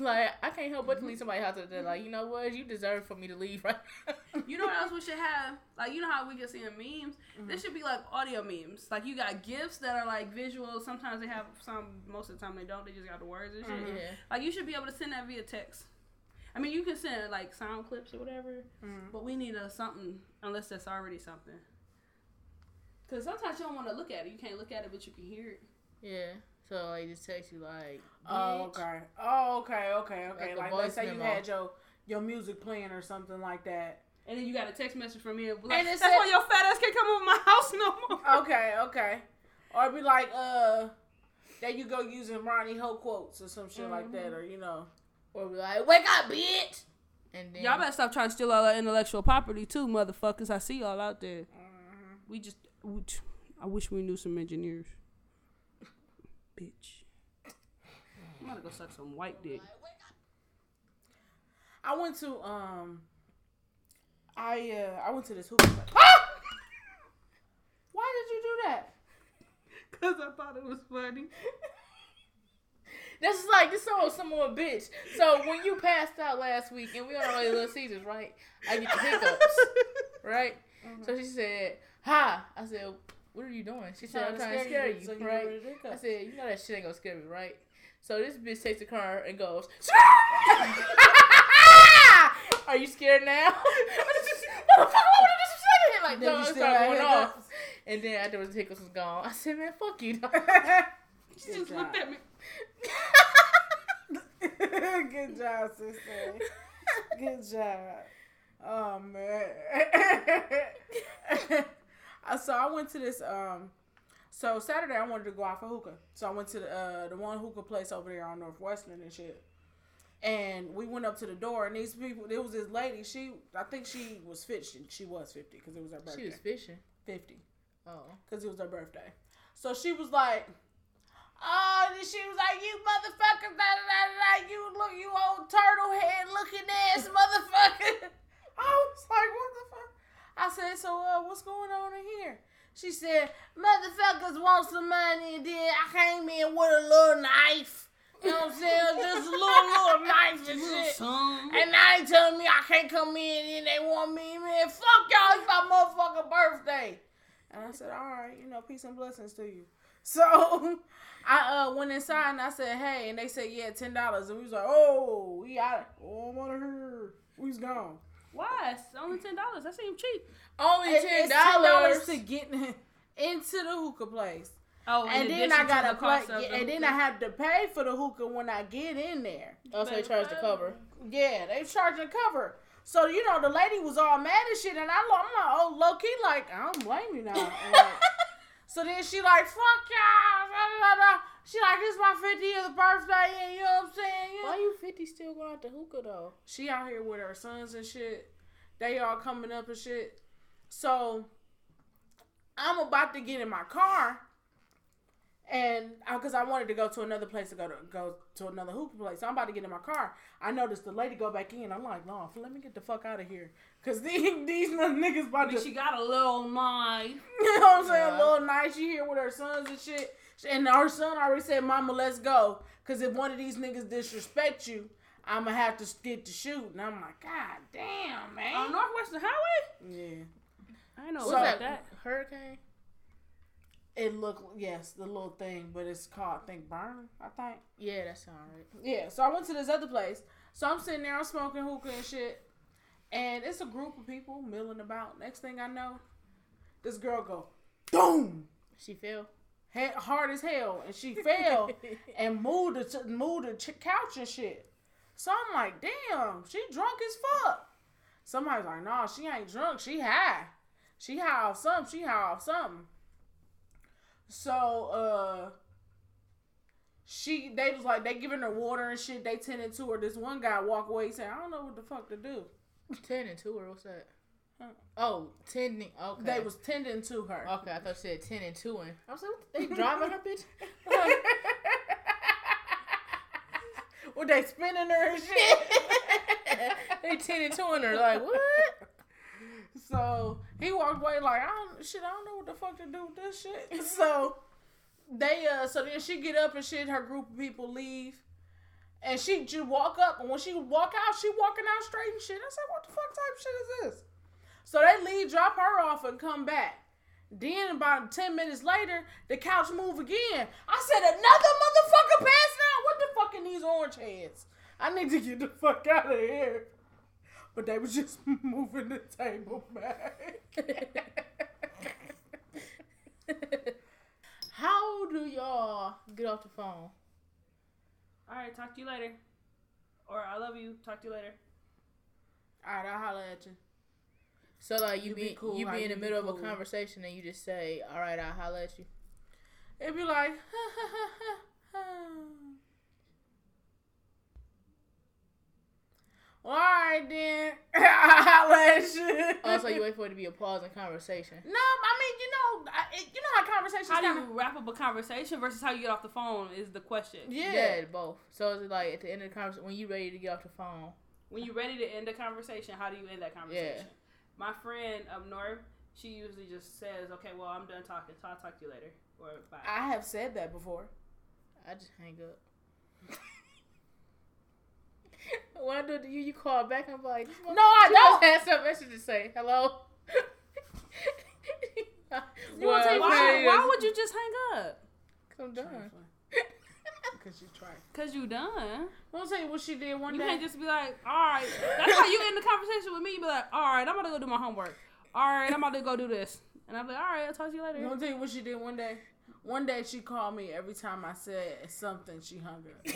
Like, I can't help but to leave somebody's house today. Like, you know what? You deserve for me to leave right now. You know what else we should have? Like, you know how we get seeing memes? Mm-hmm. This should be like audio memes. Like, you got GIFs that are like visual. Sometimes they have some, most of the time they don't. They just got the words and shit. Mm-hmm. Yeah. Like, you should be able to send that via text. I mean, you can send like sound clips or whatever, mm-hmm. but we need something, unless that's already something. Because sometimes you don't want to look at it. You can't look at it, but you can hear it. Yeah. So like just text you like, bitch. Oh okay. Like let's say you had your music playing or something like that, and then you got a text message from me, like, and that's why your fat ass can't come over my house no more. Okay. Or be like, there you go using Ronnie Ho quotes or some shit mm-hmm. like that, or you know, or be like, wake up, bitch. And then y'all better stop trying to steal all our intellectual property too, motherfuckers. I see y'all out there. Mm-hmm. I wish we knew some engineers. Bitch. I'm gonna go suck some white dick. I went to this hoop. Ah! Why did you do that? Cause I thought it was funny. This is like this old someone bitch. So when you passed out last week and we on our Little Caesars, right? I get the hiccups, right? Mm-hmm. So she said, "Hi." I said, "What are you doing?" She said, "I'm trying to scare you, so right?" I said, "You know that shit ain't gonna scare me, right?" So this bitch takes the car and goes, "Are you scared now?" Like, no, it started going off. And then after the hiccups was gone, I said, "Man, fuck you." She just looked at me. Good job, sister. Good job. Oh, man. So I went to this, so Saturday I wanted to go out for hookah. So I went to the one hookah place over there on Northwestern and shit. And we went up to the door, and these people, there was this lady, I think she was fishing. She was 50, because it was her birthday. She was fishing? 50. Oh. Because it was her birthday. So she was like, oh, and she was like, you motherfuckers, you old turtle head looking ass motherfucker. I was like, what the fuck? I said, so what's going on in here? She said, motherfuckers want some money, and then I came in with a little knife. You know what I'm saying? Just a little knife and shit. And now they telling me I can't come in and they want me, man. Fuck y'all, it's my motherfucking birthday. And I said, all right, you know, peace and blessings to you. So I went inside and I said, hey, and they said, yeah, $10. And we was like, oh, we out. Oh, I'm out of here. We's gone. Why? It's only $10. That seems cheap. Only $10. It's $10 to get into the hookah place. Oh, and then I got and then I have to pay for the hookah when I get in there. Oh, so they charge the cover. Yeah, they charge the cover. So you know the lady was all mad and shit, and I'm like, oh, low key, like I don't blame you now. So then she like, fuck y'all, blah, blah, blah. She like, this is my 50th birthday, and you know what I'm saying? Yeah. Why you 50 still going out to hookah though? She out here with her sons and shit. They all coming up and shit. So I'm about to get in my car. And because I wanted to go to another place to go to another hookah place. So I'm about to get in my car. I noticed the lady go back in. I'm like, no, let me get the fuck out of here. Because these little niggas about to. She got a little knife. You know what I'm saying? A little knife. She here with her sons and shit. And her son already said, mama, let's go. Because if one of these niggas disrespect you, I'm going to have to get to shoot. And I'm like, God damn, man. On Northwestern Highway? Yeah. I know about that. Hurricane? It looked, yes, the little thing, but it's called, I think, Burn, I think. Yeah, that sounds right. Yeah, so I went to this other place. So I'm sitting there, I'm smoking hookah and shit. And it's a group of people milling about. Next thing I know, this girl go, boom! She fell. Hard as hell. And she fell and moved the couch and shit. So I'm like, damn, she drunk as fuck. Somebody's like, nah, she ain't drunk. She high. She high off something. So, they was like, they giving her water and shit. They tending to her. This one guy walked away. He said, I don't know what the fuck to do. Tending to her? What's that? Huh? Oh, tending. Okay. They was tending to her. Okay, I thought she said tending to her. I was like, what, they driving her, bitch? Were they spinning her and shit? They tending to her. Like, what? So he walked away like, I don't know what the fuck to do with this shit. So they, so then she get up and shit, her group of people leave. And she just walk up, and when she walk out, she walking out straight and shit. I said, what the fuck type of shit is this? So they leave, drop her off, and come back. Then about 10 minutes later, the couch move again. I said, another motherfucker passed out? What the fuck in these orange heads? I need to get the fuck out of here. But they was just moving the table back. How do y'all get off the phone? All right, talk to you later. Or I love you, talk to you later. All right, I'll holler at you. So, like, you be cool, you like, be in the middle of a conversation and you just say, all right, I'll holler at you. It'd be like, ha, ha, ha, ha, ha. Well, all right, then. Oh, so you wait for it to be a pause in conversation. No, I mean, you know how conversations kind of... How do you wrap up a conversation versus how you get off the phone is the question. Yeah, both. So it's like at the end of the conversation, when you're ready to get off the phone. When you're ready to end the conversation, how do you end that conversation? Yeah. My friend up north, she usually just says, okay, well, I'm done talking, so I'll talk to you later. Or bye. I have said that before. I just hang up. When I do you call back and be like, no, I don't have some message to say. Hello. You well, tell you why would you just hang up? Cause I'm done. Cause you try. Cause you done. I'll tell you what she did one day. You can't just be like, all right. That's how you end the conversation with me. You be like, all right, I'm about to go do my homework. All right, I'm about to go do this. And I'm like, all right, I'll talk to you later. I'm gonna tell you what she did one day. One day she called me every time I said something, she hung up.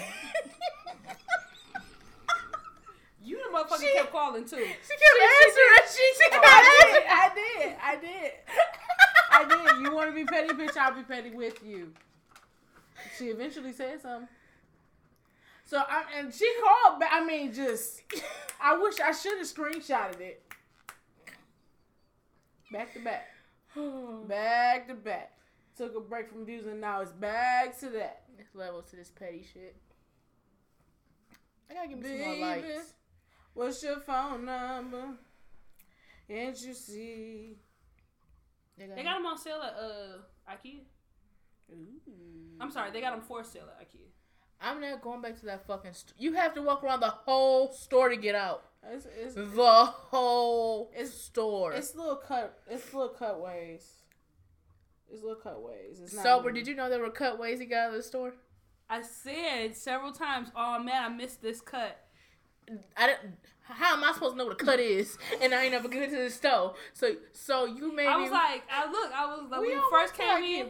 You the motherfucker kept calling too. She kept answering. I did. You want to be petty, bitch? I'll be petty with you. She eventually said something. So and she called back. I mean, just I wish I should have screenshotted it. Back to back. Back to back. Took a break from views and now it's back to that. Next level to this petty shit. I gotta give me some more likes. What's your phone number? Can't you see? They got them on sale at IKEA. Ooh. I'm sorry, they got them for sale at IKEA. I'm not going back to that fucking store. You have to walk around the whole store to get out. It's the whole store. It's little cutways. It's little cutways. It's not Sober, did you know there were cutways he got out of the store? I said several times, oh man, I missed this cut. How am I supposed to know what a cut is? And I ain't never good to the store. So you made me. I was like, when you first came in.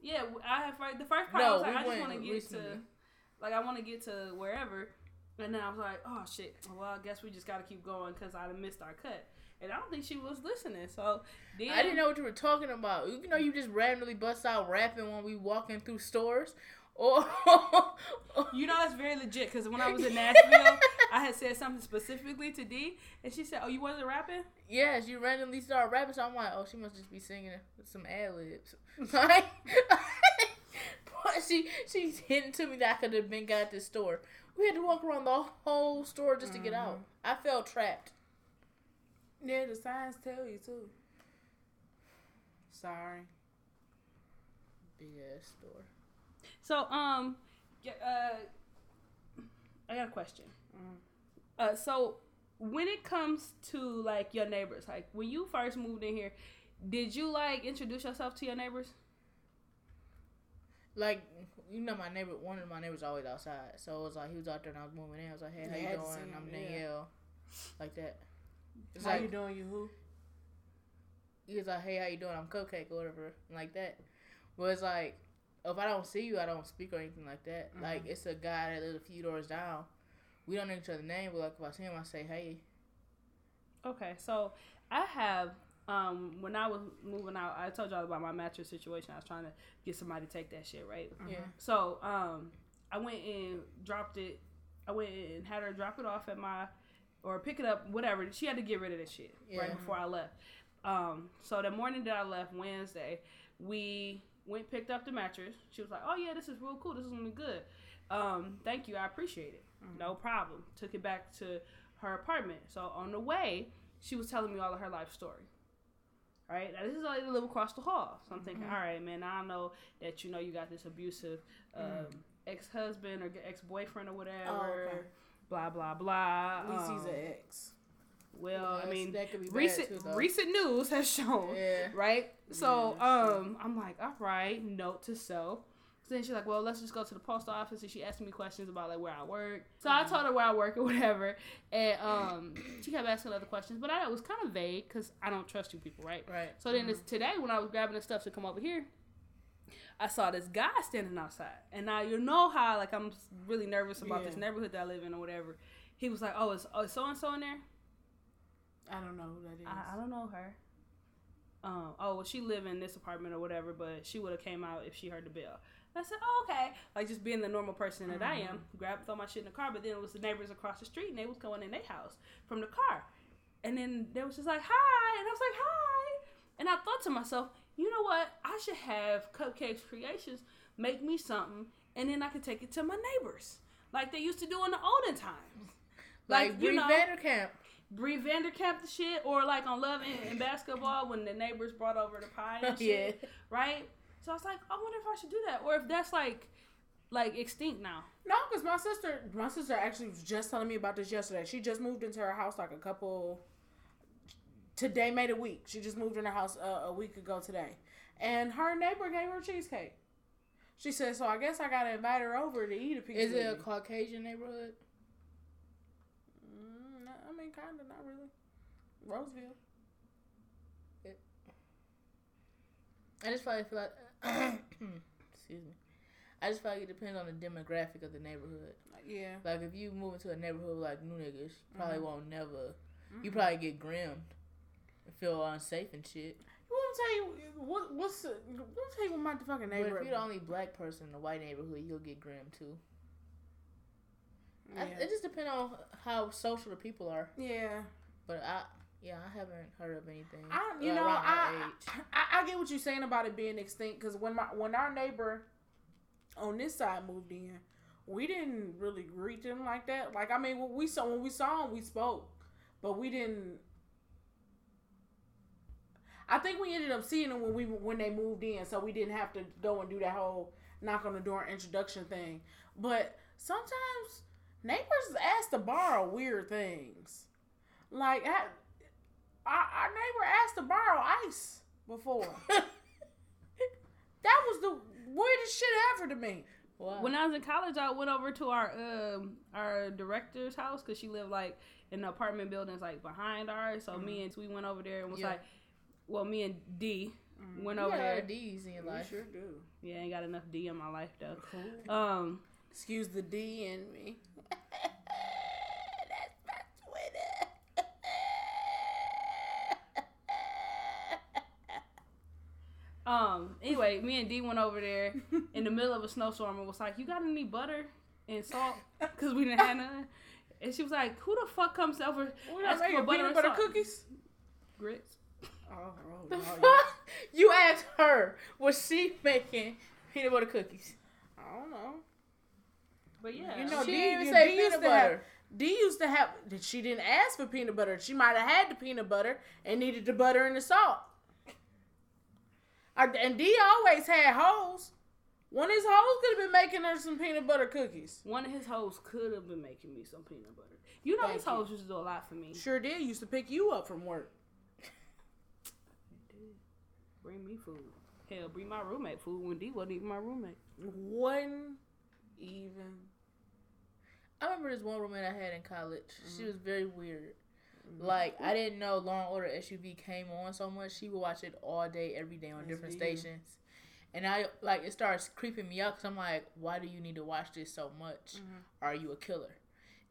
Yeah, I have the first part. No, I was like, I just want to get to, like, I want to get to wherever. And then I was like, oh shit. Well, I guess we just got to keep going because I missed our cut. And I don't think she was listening. So then, I didn't know what you were talking about. You know, you just randomly bust out rapping when we walking through stores. Oh, you know that's very legit because when I was in Nashville, I had said something specifically to Dee, and she said, "Oh, you wasn't rapping?" Yeah, she randomly started rapping, so I'm like, "Oh, she must just be singing some ad libs." She's hinting to me that I could have been got at this store. We had to walk around the whole store just to get out. I felt trapped. Yeah, the signs tell you too. Sorry, big ass store. So, I got a question. So when it comes to like your neighbors, like when you first moved in here, did you like introduce yourself to your neighbors? Like, you know, my neighbor, one of my neighbors always outside. So it was like, he was out there and I was moving in. I was like, hey, how you doing? I'm Danielle. Like that. It's how like, you doing? You who? He was like, hey, how you doing? I'm Cupcake or whatever. Like that. But it's like, if I don't see you, I don't speak or anything like that. Mm-hmm. Like, it's a guy that lives a few doors down. We don't know each other's name, but, like, if I see him, I say, hey. Okay, so I have, when I was moving out, I told y'all about my mattress situation. I was trying to get somebody to take that shit, right? Mm-hmm. Yeah. So, I went and dropped it. I went and had her drop it off at my, or pick it up, whatever. She had to get rid of this shit right before I left. So, the morning that I left, Wednesday, we went, picked up the mattress. She was like, oh, yeah, this is real cool. This is going to be good. Thank you. I appreciate it. Mm-hmm. No problem. Took it back to her apartment. So on the way, she was telling me all of her life story. All right. Now, this is all you live across the hall. So I'm thinking, all right, man, I know that, you know, you got this abusive ex-husband or ex-boyfriend or whatever. Oh, okay. Blah, blah, blah. At least he's an ex. Well, yes, I mean, recent news has shown, right? So, I'm like, all right, note to self. So then she's like, well, let's just go to the post office. And she asked me questions about, like, where I work. So I told her where I work or whatever. And she kept asking other questions. But I was kind of vague because I don't trust you people, right? Right. So then today when I was grabbing the stuff to come over here, I saw this guy standing outside. And now you know how, like, I'm really nervous about this neighborhood that I live in or whatever. He was like, oh, is so-and-so in there? I don't know who that is. I don't know her. Well, she live in this apartment or whatever, but she would have came out if she heard the bell. And I said, oh, okay. Like, just being the normal person that I am, throw my shit in the car, but then it was the neighbors across the street, and they was going in their house from the car. And then they was just like, hi. And I was like, hi. And I thought to myself, you know what? I should have Cupcake's Creations make me something, and then I could take it to my neighbors, like they used to do in the olden times. Like you know, Vanderkamp. Bree Vanderkamp the shit, or like on Love and Basketball when the neighbors brought over the pie and shit, right? So I was like, I wonder if I should do that, or if that's like like extinct now. No, because my sister actually was just telling me about this yesterday. She just moved into her house like a couple. Today made a week. She just moved in her house a week ago today, and her neighbor gave her cheesecake. She said, "So I guess I gotta invite her over to eat a piece." Is it a Caucasian neighborhood? I mean, kind of, not really. Roseville. It, I just probably feel like. Excuse me. I just feel like it depends on the demographic of the neighborhood. Yeah. Like, if you move into a neighborhood like new niggas, you probably won't never. Mm-hmm. You probably get grimmed and feel unsafe and shit. We'll tell you what my fucking neighborhood. But if you're the only black person in the white neighborhood, you'll get grimmed too. Yeah. It just depends on how social the people are. Yeah. But I haven't heard of anything. I get what you're saying about it being extinct, because when our neighbor on this side moved in, we didn't really greet them like that. Like, I mean, when we saw him, we spoke, but we didn't. I think we ended up seeing them when they moved in, so we didn't have to go and do that whole knock on the door introduction thing. But sometimes neighbors ask to borrow weird things. Like, our neighbor asked to borrow ice before. That was the weirdest shit ever to me. Wow. When I was in college, I went over to our director's house, because she lived like in the apartment buildings like behind ours. So we went over there and was like, well, me and D went over there. D's in life. You sure do. Yeah, I ain't got enough D in my life though. Cool. Excuse the D in me. Anyway, me and D went over there in the middle of a snowstorm and was like, "You got any butter and salt?" Because we didn't have none. And she was like, "Who the fuck comes over asking for butter and salt? Cookies, grits." Oh, no. You asked her, was she making peanut butter cookies? I don't know. But yeah, you know, she didn't even say peanut butter. D used to have. She didn't ask for peanut butter. She might have had the peanut butter and needed the butter and the salt. And D always had hoes. One of his hoes could have been making her some peanut butter cookies. One of his hoes could have been making me some peanut butter. You know, his hoes used to do a lot for me. Sure did. Used to pick you up from work. Bring me food. Hell, bring my roommate food when D wasn't even my roommate. One even. I remember this one roommate I had in college. Mm-hmm. She was very weird. Like, I didn't know Law & Order SUV came on so much. She would watch it all day, every day on different stations. And I, like, it starts creeping me out because I'm like, why do you need to watch this so much? Mm-hmm. Are you a killer?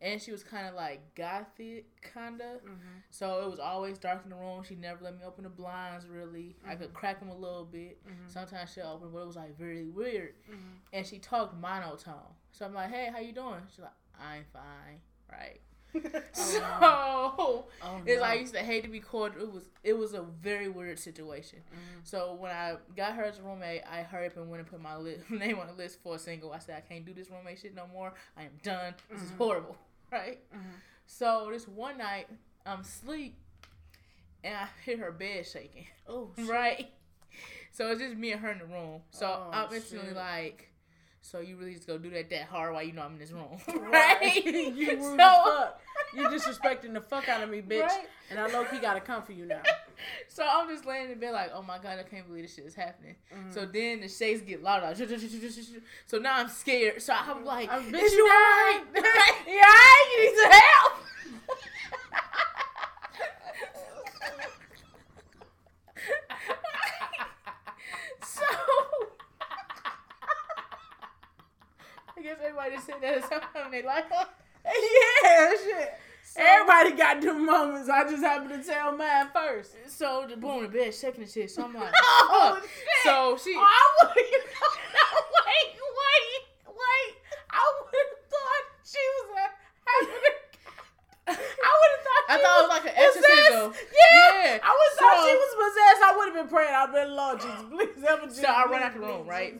And she was kind of, like, gothic, kind of. Mm-hmm. So it was always dark in the room. She never let me open the blinds, really. Mm-hmm. I could crack them a little bit. Mm-hmm. Sometimes she'll open, but it was, like, very weird. Mm-hmm. And she talked monotone. So I'm like, "Hey, how you doing?" She's like, "I'm fine." Right. I used to hate to be called. It was a very weird situation. Mm-hmm. So when I got her as a roommate, I hurried up and went and put my name on the list for a single. I said, "I can't do this roommate shit no more. I am done. This is horrible." Right? Mm-hmm. So this one night, I'm asleep and I hear her bed shaking. Oh, shit. Right. So it's just me and her in the room. So I'm instantly like, "So you really just go do that hard while you know I'm in this room?" Right? You rude as fuck. You disrespecting the fuck out of me, bitch. Right? And I low-key gotta come for you now. So I'm just laying in bed like, oh my God, I can't believe this shit is happening. Mm-hmm. So then the shakes get louder. So now I'm scared. So I'm like, "Bitch, you alright? You need some help." I guess everybody said that at some time in their life. Yeah, shit. So, everybody got them moments. I just happened to tell mine first. So the boom, the bed shaking and shit. So I'm like, oh, shit. So she. Oh, I wouldn't have thought. Wait. I wouldn't have thought she was I thought it was like an exorcism. Yeah. I would have thought she was possessed. I would have been praying. I've been, "Lord Jesus, please help me." So I ran out the room, right?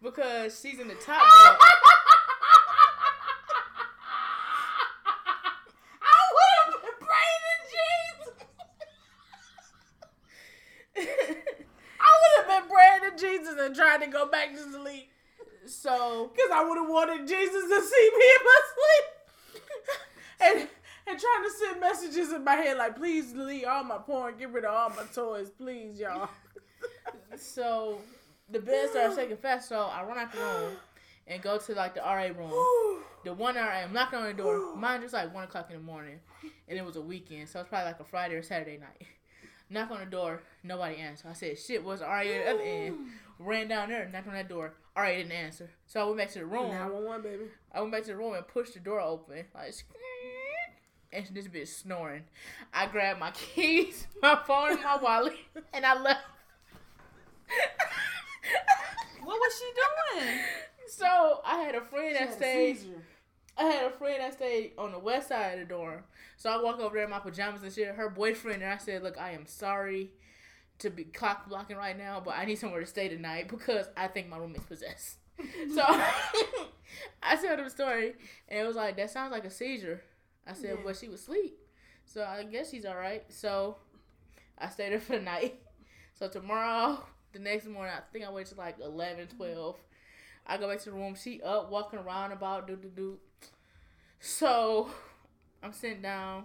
Because she's in the top bunk. I would have been praying to Jesus. I would have been praying to Jesus and tried to go back to sleep. So, because I would have wanted Jesus to see me in my sleep. And trying to send messages in my head like, please delete all my porn, get rid of all my toys, please, y'all. So, the bed started shaking fast, so I run out the room and go to, like, the RA room. The one RA, I'm knocking on the door. Mind you, it's like 1 o'clock in the morning, and it was a weekend, so it's probably like a Friday or Saturday night. Knock on the door, nobody answered. I said, shit, was RA at the other end? Ran down there, knocked on that door. RA didn't answer. So I went back to the room. 911, baby. I went back to the room and pushed the door open. Like, and this bitch snoring. I grabbed my keys, my phone, and my wallet, and I left. What was she doing? So I had a friend that stayed. I had a friend that stayed on the west side of the dorm. So I walk over there in my pajamas and shit. Her boyfriend, and I said, "Look, I am sorry to be cock blocking right now, but I need somewhere to stay tonight because I think my roommate's possessed." So I told him the story, and it was like, "That sounds like a seizure." I said, yeah. Well, she was asleep. So I guess she's all right. So I stayed there for the night. So tomorrow, the next morning, I think I waited till like 11, 12. I go back to the room. She up, walking around about, do. So I'm sitting down.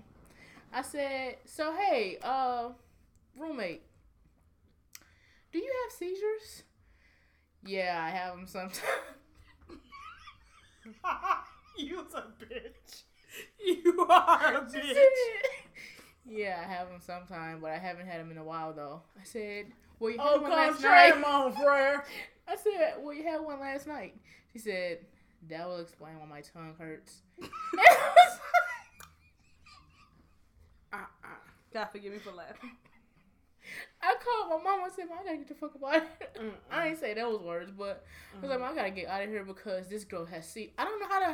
I said, so, hey, roommate, do you have seizures? Yeah, I have them sometimes. You's a bitch. You are a bitch. Yeah, I have them sometime, but I haven't had them in a while, though. I said, well, you had one last night. Oh, come on, prayer. I said, well, you had one last night. She said, that will explain why my tongue hurts. And I was like, God forgive me for laughing. I called my mom and said, Mom, I gotta get the fuck out of here. I ain't say those words, but I was like, Mom, I gotta get out of here because this girl has seizures. I don't know how to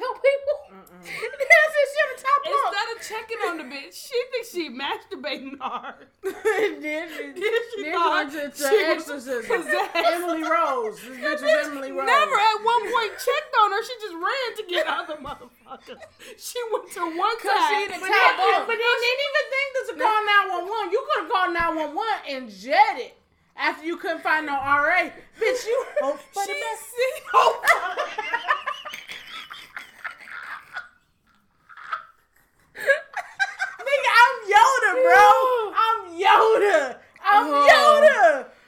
help people. That's it. She on the top. Instead of checking on the bitch, she thinks she masturbating hard. Then she thought she was possessed. Emily Rose. This bitch was Emily Rose. Never at one point checked on her. She just ran to get out of the motherfucker. She went to one side. But they didn't even think to call 911. You could have called 911 and jet it after you couldn't find no RA. Bitch, you hope for the best. Hope. Nigga, I'm Yoda, bro. I'm Yoda.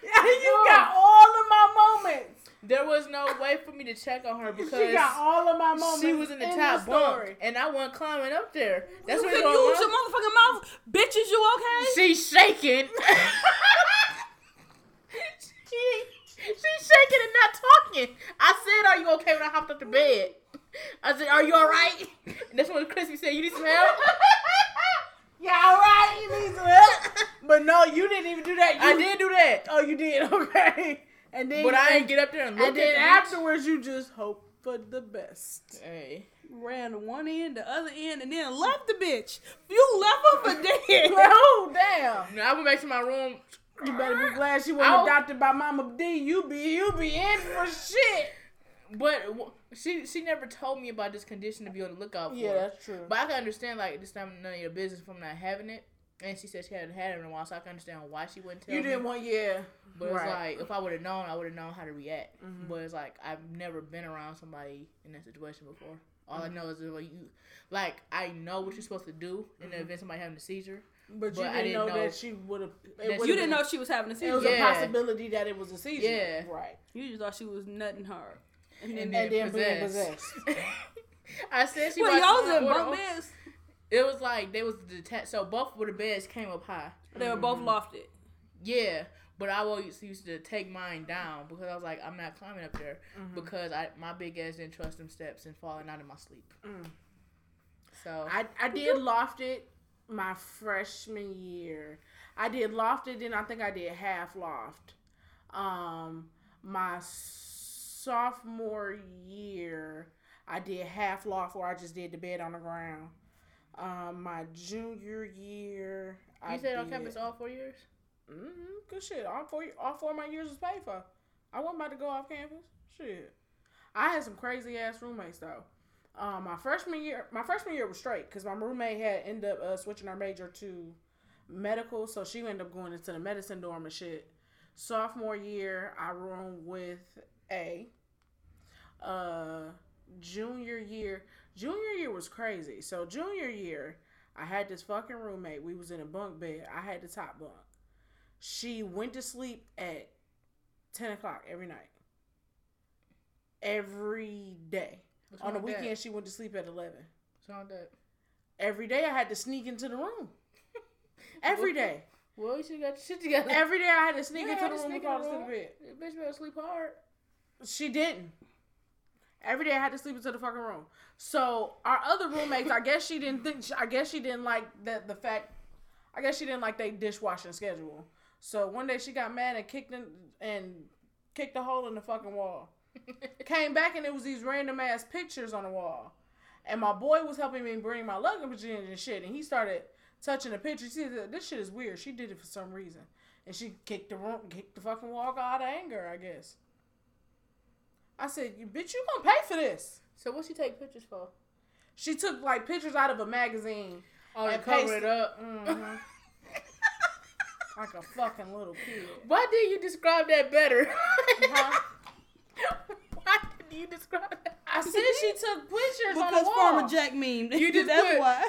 You got all of my moments. There was no way for me to check on her because she got all of my moments. She was in the top bunk, and I wasn't climbing up there. That's you could use your motherfucking mouth, bitch. Is you okay? She's shaking. she's shaking and not talking. I said, "Are you okay?" When I hopped up the bed, I said, "Are you all right?" And that's when Chrispy said, "You need some help." Yeah, all right. You need some help. But no, you didn't even do that. I did do that. Oh, you did. Okay. And then but I didn't get up there and look at it. And then afterwards, you just hope for the best. Hey. Ran one end, the other end, and then left the bitch. You left her for dead. Oh, damn. Now I went back to my room. You better be glad she wasn't adopted by Mama D. You be in for shit. But she never told me about this condition to be on the lookout for. Yeah, that's true. But I can understand, like, this time none of your business from not having it. And she said she hadn't had it in a while, so I can understand why she wouldn't tell me. You didn't want, yeah. But It's like, if I would have known, I would have known how to react. Mm-hmm. But it's like, I've never been around somebody in that situation before. All I know is, like, I know what you're supposed to do in the event of somebody having a seizure. But I didn't know that she would have. You didn't know she was having a seizure. It was a possibility that it was a seizure. Yeah. Right. You just thought she was nutting hard. And then being possessed. I said she was in both beds. It was like, they was detached. So, both of the beds came up high. They were both lofted. Yeah. But I always used to take mine down because I was like, I'm not climbing up there because my big ass didn't trust them steps and falling out of my sleep. Mm. So, I did loft it my freshman year. I did loft it, then I think I did half loft. My sophomore year, I did half loft where I just did the bed on the ground. My junior year, I said on campus all 4 years? Mm-hmm. Good shit. All four of my years was paid for. I wasn't about to go off campus. Shit. I had some crazy ass roommates though. My freshman year was straight because my roommate had ended up switching her major to medical, so she ended up going into the medicine dorm and shit. Sophomore year, I roomed with A. Junior year was crazy. So junior year, I had this fucking roommate. We was in a bunk bed. I had the top bunk. She went to sleep at 10 o'clock every night. Every day. On the weekend, she went to sleep at 11. What's wrong with that? Every day, I had to sneak into the room. Every day. Well, you should have got your shit together. Every day, I had to sneak into the room and fall asleep in bed. That bitch better sleep hard. She didn't. Every day, I had to sleep into the fucking room. So, our other roommates, I guess she didn't like their dishwashing schedule. So, one day, she got mad and kicked a hole in the fucking wall. Came back, and it was these random-ass pictures on the wall. And my boy was helping me bring my luggage in and shit. And he started touching the picture. She said, this shit is weird. She did it for some reason. And she kicked the fucking wall out of anger, I guess. I said, bitch, you gonna pay for this. So what she take pictures for? She took, like, pictures out of a magazine. Oh, and cover it up. Mm-hmm. Like a fucking little kid. Why didn't you describe that better? Uh-huh. Why didn't you describe that? I said she took pictures on the wall. Because Farmer Jack meme.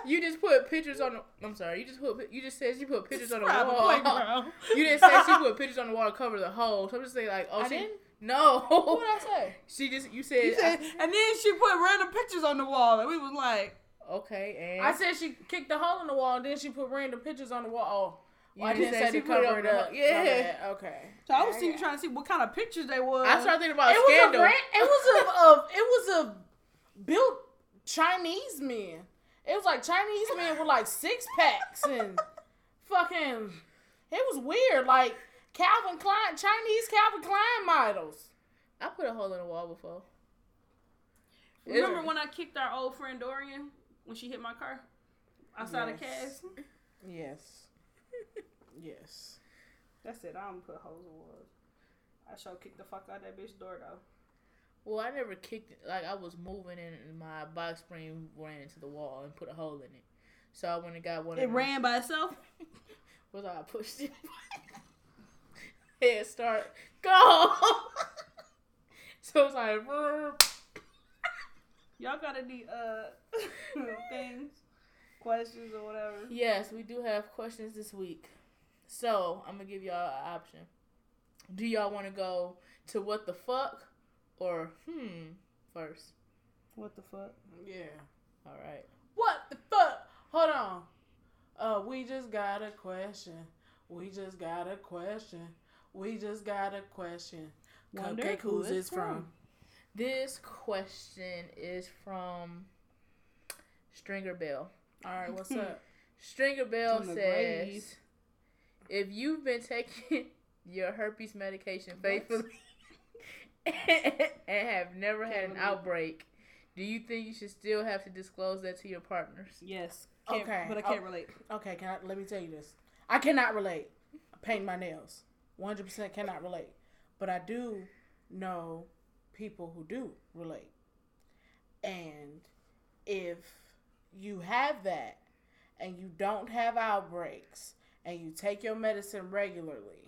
You just put pictures on the... I'm sorry. You just said she put pictures on the wall. You didn't say she put pictures on the wall to cover the hole. So I'm just saying, like, oh, I didn't? No. What did I say? And then she put random pictures on the wall. And we was like... Okay, and... I said she kicked the hole in the wall, and then she put random pictures on the wall. Well, I didn't say to cover it up. Yeah. Okay. So I was trying to see what kind of pictures they were. I started thinking about it scandal. It was a built Chinese man. It was like Chinese men with like six packs and fucking. It was weird, like Chinese Calvin Klein models. I put a hole in the wall before. Remember when I kicked our old friend Dorian when she hit my car outside of Cass? Yes. Yes. That's it. I don't put holes in walls. I sure kicked the fuck out of that bitch door, though. Well, I never kicked it. Like, I was moving and my box spring ran into the wall and put a hole in it. So I went and got one. It ran by itself? Was I pushed it? Head start. Go! So it's like, y'all gotta do things. Questions or whatever. Yes, we do have questions this week. So, I'm going to give y'all an option. Do y'all want to go to what the fuck or first? What the fuck? Yeah. All right. What the fuck? Hold on. We just got a question. We just got a question. We just got a question. Cupcake, who's this from? This question is from Stringer Bell. All right, what's up? Stringer Bell says, grave. If you've been taking your herpes medication faithfully and have never had an outbreak, do you think you should still have to disclose that to your partners? Yes. Okay. But I can't relate. Okay, let me tell you this. I cannot relate. I paint my nails. 100% cannot relate. But I do know people who do relate. And if... you have that, and you don't have outbreaks, and you take your medicine regularly.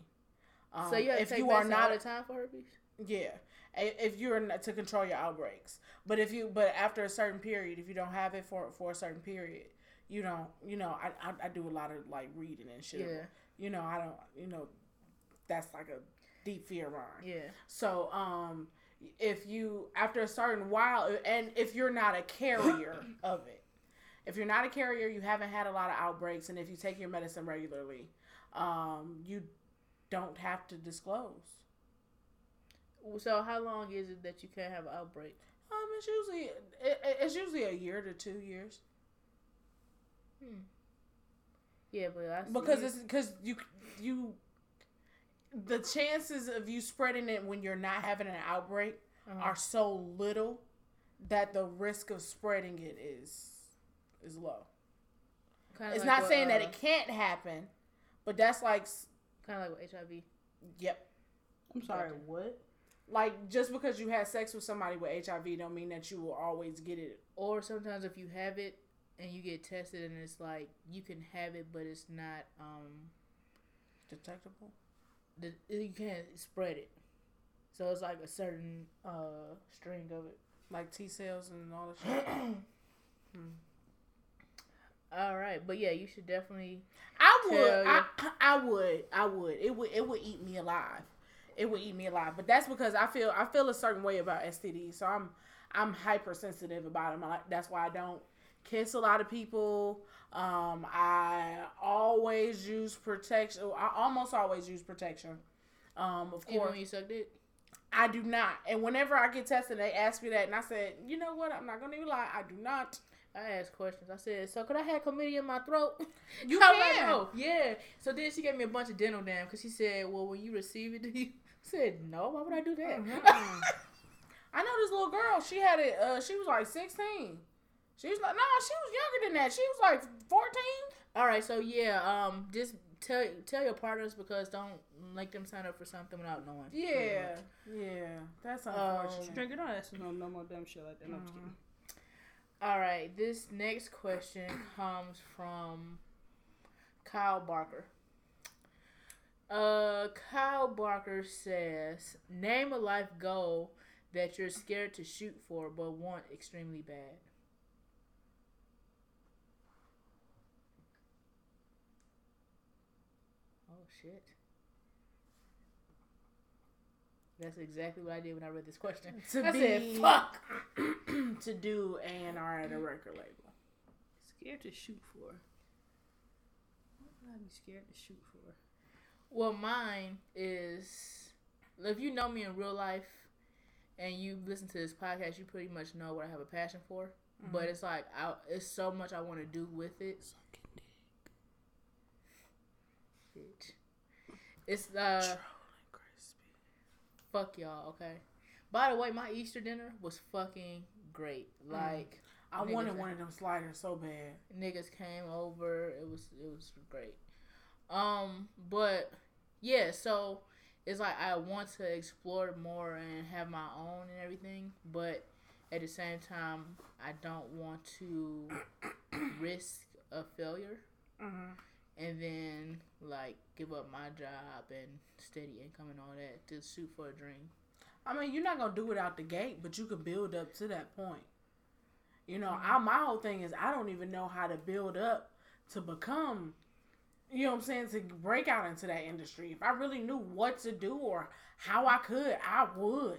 So you have to take medicine all the time for herpes? Yeah, if you're not to control your outbreaks, but after a certain period, if you don't have it for a certain period, you don't. You know, I do a lot of like reading and shit. Yeah. You know, I don't. You know, that's like a deep fear of mine. Yeah. So if you after a certain while, and if you're not a carrier of it. If you're not a carrier, you haven't had a lot of outbreaks, and if you take your medicine regularly, you don't have to disclose. So how long is it that you can't have an outbreak? It's usually a year to 2 years. Yeah, but the chances of you spreading it when you're not having an outbreak are so little that the risk of spreading it is low. Kinda it's like not saying that it can't happen, but that's like... Kind of like with HIV. Yep. I'm sorry, what? Like, just because you had sex with somebody with HIV don't mean that you will always get it. Or sometimes if you have it and you get tested and it's like, you can have it, but it's not... detectable? you can't spread it. So it's like a certain string of it. Like T cells and all the shit. All right, but yeah, you should definitely. I would. It would eat me alive. It would eat me alive. But that's because I feel a certain way about STDs. So I'm hypersensitive about them. That's why I don't kiss a lot of people. I always use protection. I almost always use protection. Of course. Even when you sucked it? I do not. And whenever I get tested, they ask me that. And I said, you know what? I'm not going to even lie. I do not. I asked questions. I said, so could I have chlamydia in my throat? You can. Like, no. Yeah. So then she gave me a bunch of dental dam because she said, well, when you receive it, do you? I said, no. Why would I do that? Mm-hmm. I know this little girl. She had it. She was like 16. She was like, no, she was younger than that. She was like 14. All right. So, yeah, just... Tell your partners because don't make them sign up for something without knowing. Yeah, yeah, that's unfortunate. Drink it on. No more dumb shit like that. No, I'm just kidding. All right, this next question comes from Kyle Barker. Kyle Barker says, "Name a life goal that you're scared to shoot for but want extremely bad." Shit. That's exactly what I did when I read this question. I said, fuck. To do A&R at a record label. Scared to shoot for. What would I be scared to shoot for? Well, mine is, if you know me in real life and you listen to this podcast, you pretty much know what I have a passion for. Mm-hmm. But it's like, it's so much I want to do with it. Sucking dick. Bitch. It's trolling Chrispy. Fuck y'all, okay? By the way, my Easter dinner was fucking great. Like I wanted one of them sliders so bad. Niggas came over. It was great. But yeah, so it's like I want to explore more and have my own and everything, but at the same time, I don't want to risk a failure. Mm-hmm. And then, like, give up my job and steady income and all that to shoot for a dream. I mean, you're not going to do it out the gate, but you can build up to that point. You know, mm-hmm. My whole thing is I don't even know how to build up to become, you know what I'm saying, to break out into that industry. If I really knew what to do or how I could, I would.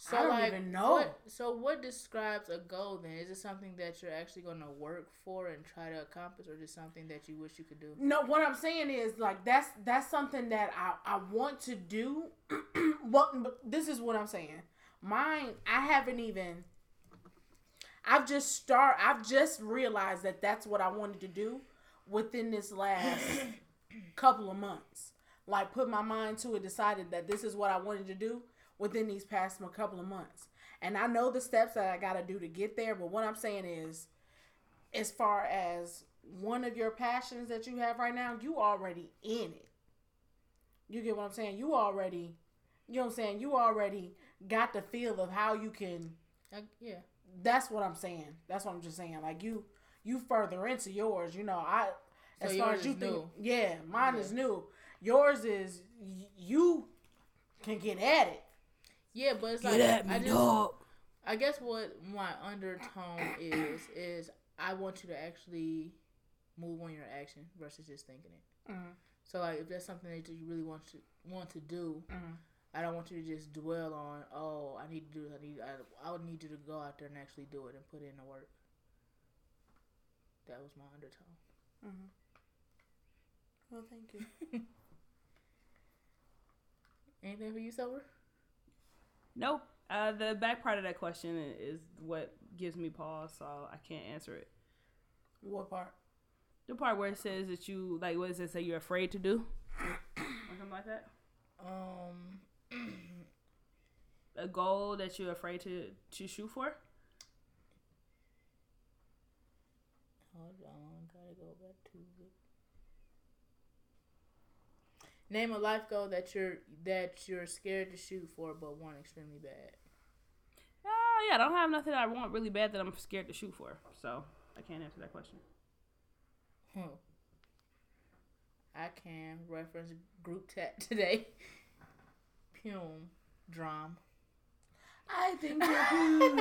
So I don't even know. What describes a goal then? Is it something that you're actually going to work for and try to accomplish, or just something that you wish you could do? No, what I'm saying is like that's something that I want to do. But this is what I'm saying. Mine, I've just realized that that's what I wanted to do within this last couple of months. Like put my mind to it, decided that this is what I wanted to do within these past couple of months. And I know the steps that I got to do to get there, but what I'm saying is, as far as one of your passions that you have right now, you already in it. You get what I'm saying? You already got the feel of how you can, yeah. That's what I'm saying. That's what I'm just saying. Like you further into yours, you know, as far as you think, yeah, mine is new. Yours is, you can get at it. Yeah, but it's like I guess what my undertone is I want you to actually move on your action versus just thinking it. Mm-hmm. So like if that's something that you really want to do, mm-hmm. I don't want you to just dwell on. Oh, I need to do this. I would need you to go out there and actually do it and put in the work. That was my undertone. Mm-hmm. Well, thank you. Anything for you, Sober? Nope. The back part of that question is what gives me pause, so I can't answer it. What part? The part where it says that you, like, what does it say you're afraid to do? Or something like that? A goal that you're afraid to shoot for? Hold on. Gotta go back to it. Name a life goal that you're scared to shoot for, but want extremely bad. Yeah, I don't have nothing I want really bad that I'm scared to shoot for, so I can't answer that question. I can reference group chat today. Pum drum. I think you're cute.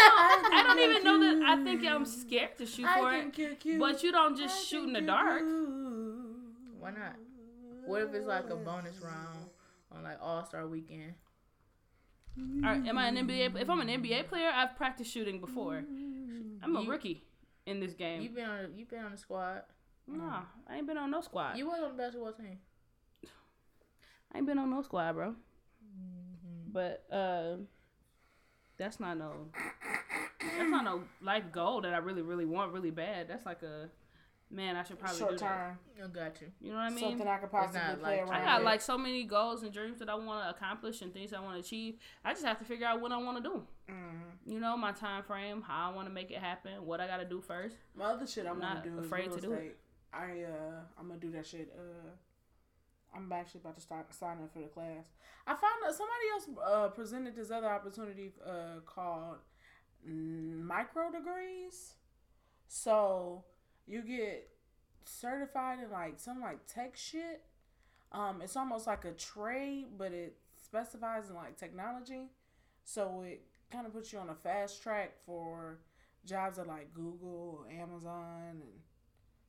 I don't even know that. I think I'm scared to shoot for it. But you don't just shoot in the dark. Why not? What if it's like a bonus round on like All-Star Weekend? All right, am I an NBA? If I'm an NBA player, I've practiced shooting before. I'm a rookie in this game. You've been on the squad. Nah, I ain't been on no squad. You was on the basketball team. I ain't been on no squad, bro. But that's not no life goal that I really, really want really bad. That's like a, man, I should probably short do time. That. I got you. You know what I mean? Something I could possibly play around with. I got like so many goals and dreams that I want to accomplish and things I want to achieve. I just have to figure out what I want to do. Mm-hmm. You know, my time frame, how I want to make it happen, what I got to do first. My other shit I'm not do afraid is to do it. I'm gonna do that shit. I'm actually about to start signing up for the class. I found out somebody else presented this other opportunity called micro degrees. So you get certified in like some like tech shit. It's almost like a trade, but it specifies in like technology. So it kind of puts you on a fast track for jobs at like Google, Amazon, and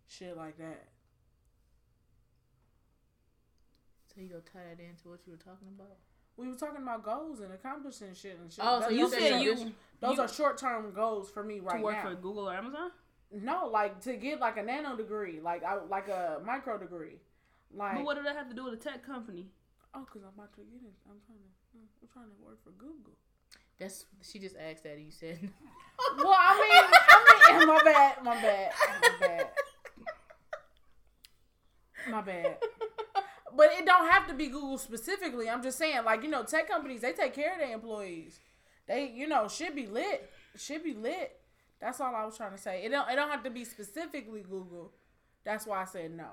shit like that. So you go tie that into what you were talking about? We were talking about goals and accomplishing shit and shit. Oh, so you said those are short-term goals for me right now. To work for Google or Amazon? No, like to get like a nano degree, like a micro degree. Like, but what did that have to do with a tech company? Oh, because I'm about to get it. I'm trying to work for Google. That's she just asked that and you said. Well, I mean, my bad. But it don't have to be Google specifically. I'm just saying, like, you know, tech companies, they take care of their employees. They, you know, should be lit. That's all I was trying to say. It don't have to be specifically Google. That's why I said no.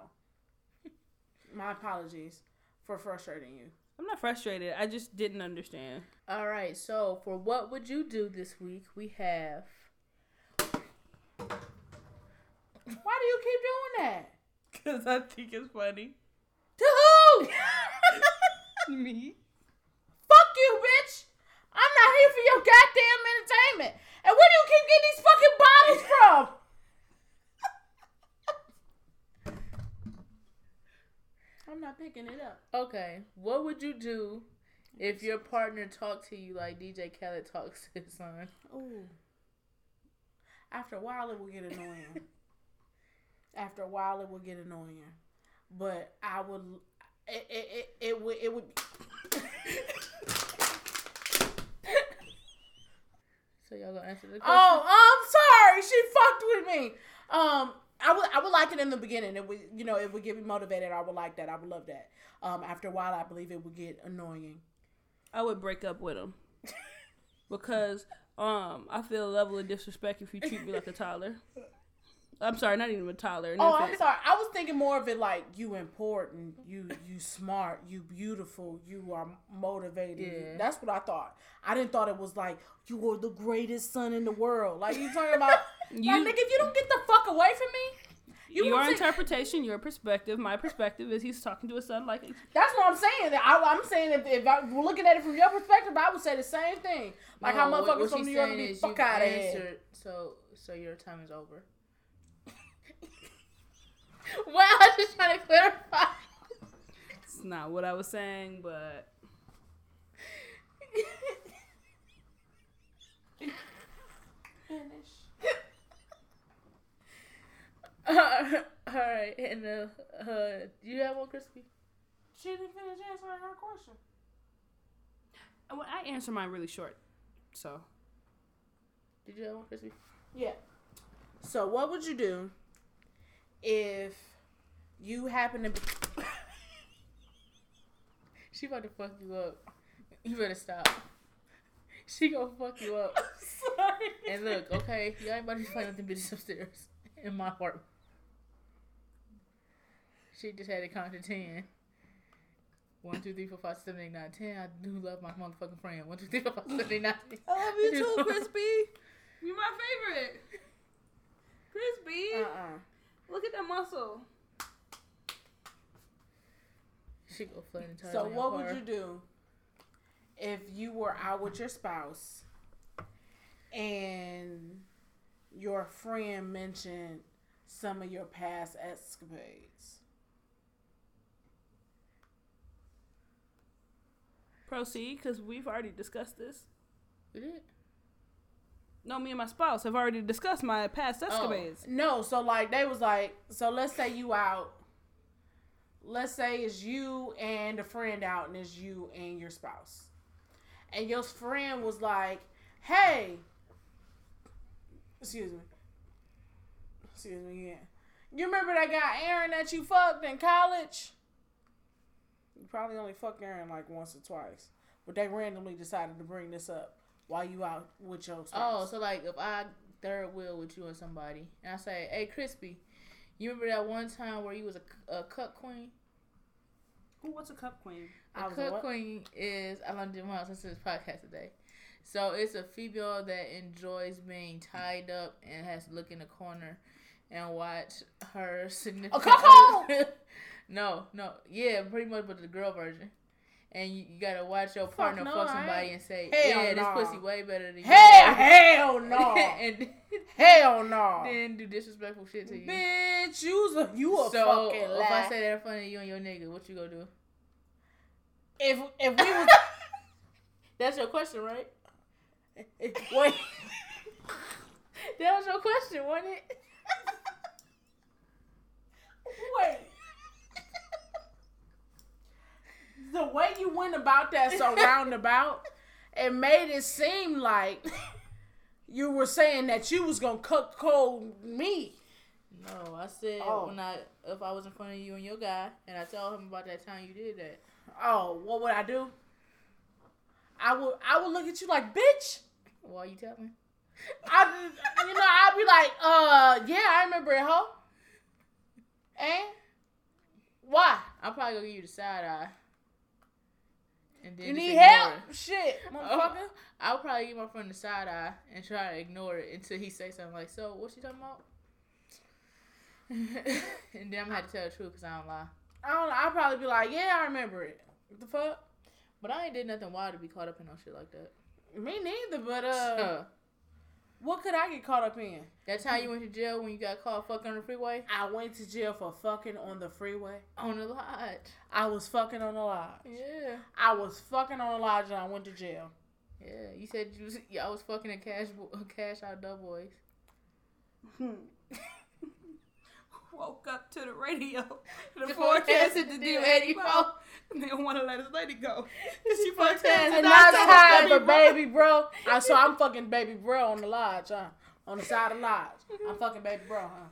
My apologies for frustrating you. I'm not frustrated. I just didn't understand. All right. So for what would you do this week? We have. Why do you keep doing that? Because I think it's funny. To who? Me. Fuck you, bitch. I'm not here for your goddamn entertainment. And where do you keep getting these fucking bodies from? I'm not picking it up. Okay. What would you do if your partner talked to you like DJ Khaled talks to his son? Ooh. After a while, it will get annoying. But I would, it would. So y'all gonna answer the question? Oh, I'm sorry. She fucked with me. I would like it in the beginning. It would, you know, it would get me motivated. I would like that. I would love that. After a while, I believe it would get annoying. I would break up with him because I feel a level of disrespect if you treat me like a toddler. I'm sorry, not even a toddler. Oh, I'm sorry. I was thinking more of it like you important, you smart, you beautiful, you are motivated. Yeah. That's what I thought. I didn't thought it was like you are the greatest son in the world. Like you talking about, like nigga, if you don't get the fuck away from me. Your interpretation, your perspective, my perspective is he's talking to his son like. That's what I'm saying. I'm saying if I were looking at it from your perspective, I would say the same thing. Like no, how motherfuckers from New York be fuck out of here. So your time is over. Well, I was just trying to clarify. It's not what I was saying, but finish. All right, and do you have one, Chrispy? She didn't finish answering her question. Well, I answer mine really short, so. Did you have one, Chrispy? Yeah. So, what would you do? If you happen to be... She about to fuck you up. You better stop. She gonna fuck you up. I'm sorry. And look, okay, y'all ain't about to fight with the bitches upstairs. In my heart. She just had it count to 10. 1, 2, 3, 4, 5, 7, 8, 9, 10. I do love my motherfucking friend. 1, 2, 3, 4, 5, 7, 8, 9, 10. I love you too, Crispy. You're my favorite. Crispy. Look at that muscle. She go flood into So what car. Would you do if you were out with your spouse and your friend mentioned some of your past escapades? Proceed, because we've already discussed this. We did? No, me and my spouse have already discussed my past escapades. Oh, no, so like they was like, so let's say you out. Let's say it's you and a friend out, and it's you and your spouse. And your friend was like, hey, excuse me, yeah. You remember that guy Aaron that you fucked in college? You probably only fucked Aaron like once or twice, but they randomly decided to bring this up while you out with your spouse. Oh, so like if I third wheel with you and somebody, and I say, hey, Chrispy, you remember that one time where you was a cup queen? Ooh, what's a cup queen? A cup queen is, I learned it once since this podcast today. So it's a female that enjoys being tied up and has to look in the corner and watch her significant other. No. Yeah, pretty much, but the girl version. And you gotta watch your partner fuck somebody and say, yeah, this pussy way better than you. Hell no. And hell no. Then do disrespectful shit to you. Bitch, you a fucking lie. If I say that in front of you and your nigga, what you gonna do? If we was... That's your question, right? Wait. That was your question, wasn't it? Wait. The way you went about that so roundabout, it made it seem like you were saying that you was gonna cuckold me. No, I said if I was in front of you and your guy, and I told him about that time you did that. Oh, what would I do? I would look at you like, bitch. Why are you telling me? I'd be like, yeah, I remember it, huh? And why? I'm probably gonna give you the side eye. And then you need help? It. Shit, motherfucker. I'll probably give my friend the side eye and try to ignore it until he says something like, so, what you talking about? And then I'm going to have to tell the truth because I don't lie. I'll probably be like, yeah, I remember it. What the fuck? But I ain't did nothing wild to be caught up in no shit like that. Me neither, but what could I get caught up in? That's how you went to jail when you got caught fucking on the freeway? I went to jail for fucking on the freeway. On the lodge. I was fucking on the lodge. Yeah. I was fucking on the lodge and I went to jail. Yeah. You said I was fucking a cash out Doughboys. Woke up to the radio. The forecast to do 84. And they don't want to let this lady go. She forecast and I was tired of baby bro. So I'm fucking baby bro on the lodge, huh? On the side of the lodge. I'm fucking baby bro, huh?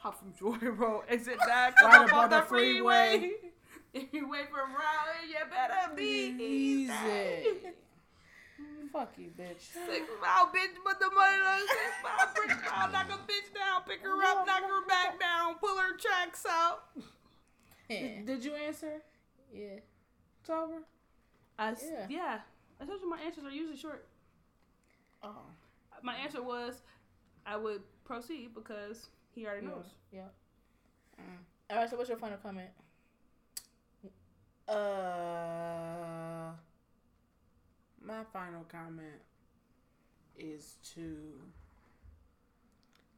Hop from Joy Road, exit back up on the freeway. If you wait for a ride, you better be easy. Fuck you, bitch. 6 mile, bitch, but the money doesn't 6 mile, $6 knock a bitch down, pick her up, knock her back down, pull her tracks out. Yeah. Did you answer? Yeah. Sober? Yeah. I told you my answers are usually short. Oh. My answer was I would proceed because he already knows. Yeah. All right, so what's your final comment? My final comment is to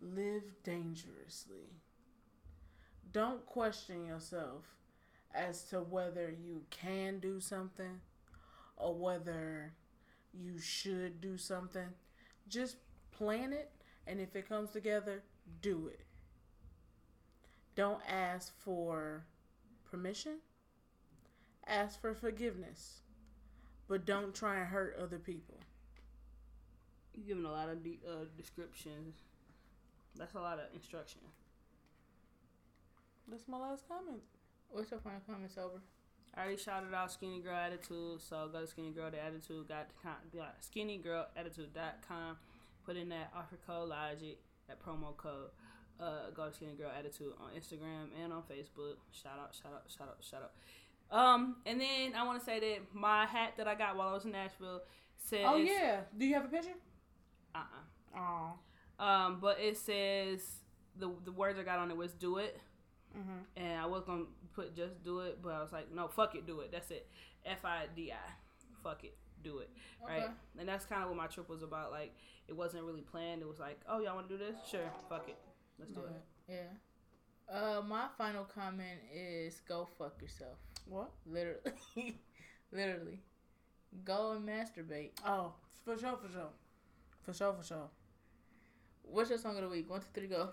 live dangerously. Don't question yourself as to whether you can do something or whether you should do something. Just plan it, and if it comes together, do it. Don't ask for permission. Ask for forgiveness. But don't try and hurt other people. You're giving a lot of descriptions. That's a lot of instruction. That's my last comment. What's your final comment, Sober? I already shouted out Skinny Girl Attitude, so go to skinnygirlattitude.com. Put in that offer code LOGIC, that promo code. Go to Skinny Girl Attitude on Instagram and on Facebook. Shout out. And then I want to say that my hat that I got while I was in Nashville says... Oh, yeah. Do you have a picture? But it says... The words I got on it was do it. And I was gonna put just do it, but I was like, no, fuck it, do it. That's it. FIDI. Fuck it, do it. Okay. Right? And that's kind of what my trip was about. Like, it wasn't really planned. It was like, oh, y'all want to do this? Sure. Fuck it. Let's do it. Yeah. My final comment is go fuck yourself. What? Literally. Literally. Go and masturbate. Oh, for sure, for sure. For sure, for sure. What's your song of the week? 1, 2, 3, go.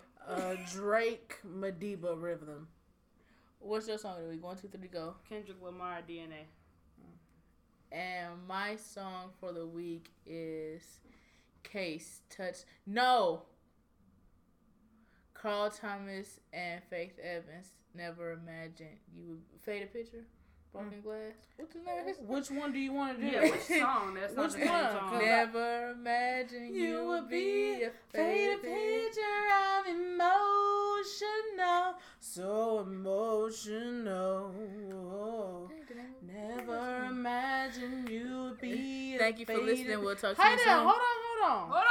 Drake, Madiba, Rhythm. What's your song of the week? 1, 2, 3, go. Kendrick Lamar, DNA. And my song for the week is Case Touch. No! Carl Thomas and Faith Evans, Never Imagined You Would. Fade a Picture? Broken Glass? What's the name? Which one do you want to do? Yeah, which song? That's not which the one? Song. Never imagined you would be a faded picture of emotional. So emotional. Oh. Never imagined you would be a Thank you for listening. We'll talk to you soon. Hold on.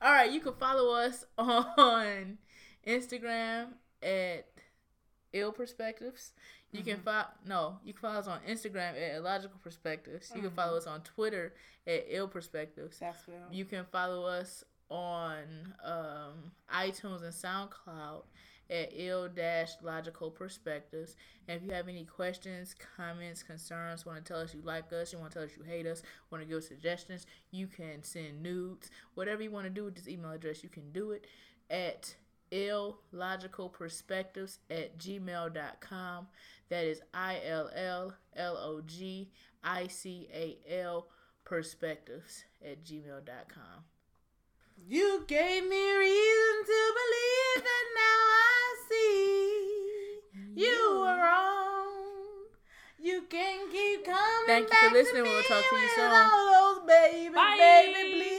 All right, you can follow us on Instagram at Ill Perspectives. You can follow us on Instagram at Illogical Perspectives. You can follow us on Twitter at Ill Perspectives. That's real. You can follow us on iTunes and SoundCloud at Ill-Logical Perspectives. And if you have any questions, comments, concerns, want to tell us you like us, you want to tell us you hate us, want to give us suggestions, you can send nudes. Whatever you want to do with this email address, you can do it at illogicalperspectives@gmail.com. That is illogicalperspectives @gmail.com. You gave me a reason to believe, and now I see you were wrong. You can keep coming back to me. Thank you for listening. We'll talk to you soon. All those baby, Bye. Baby, please.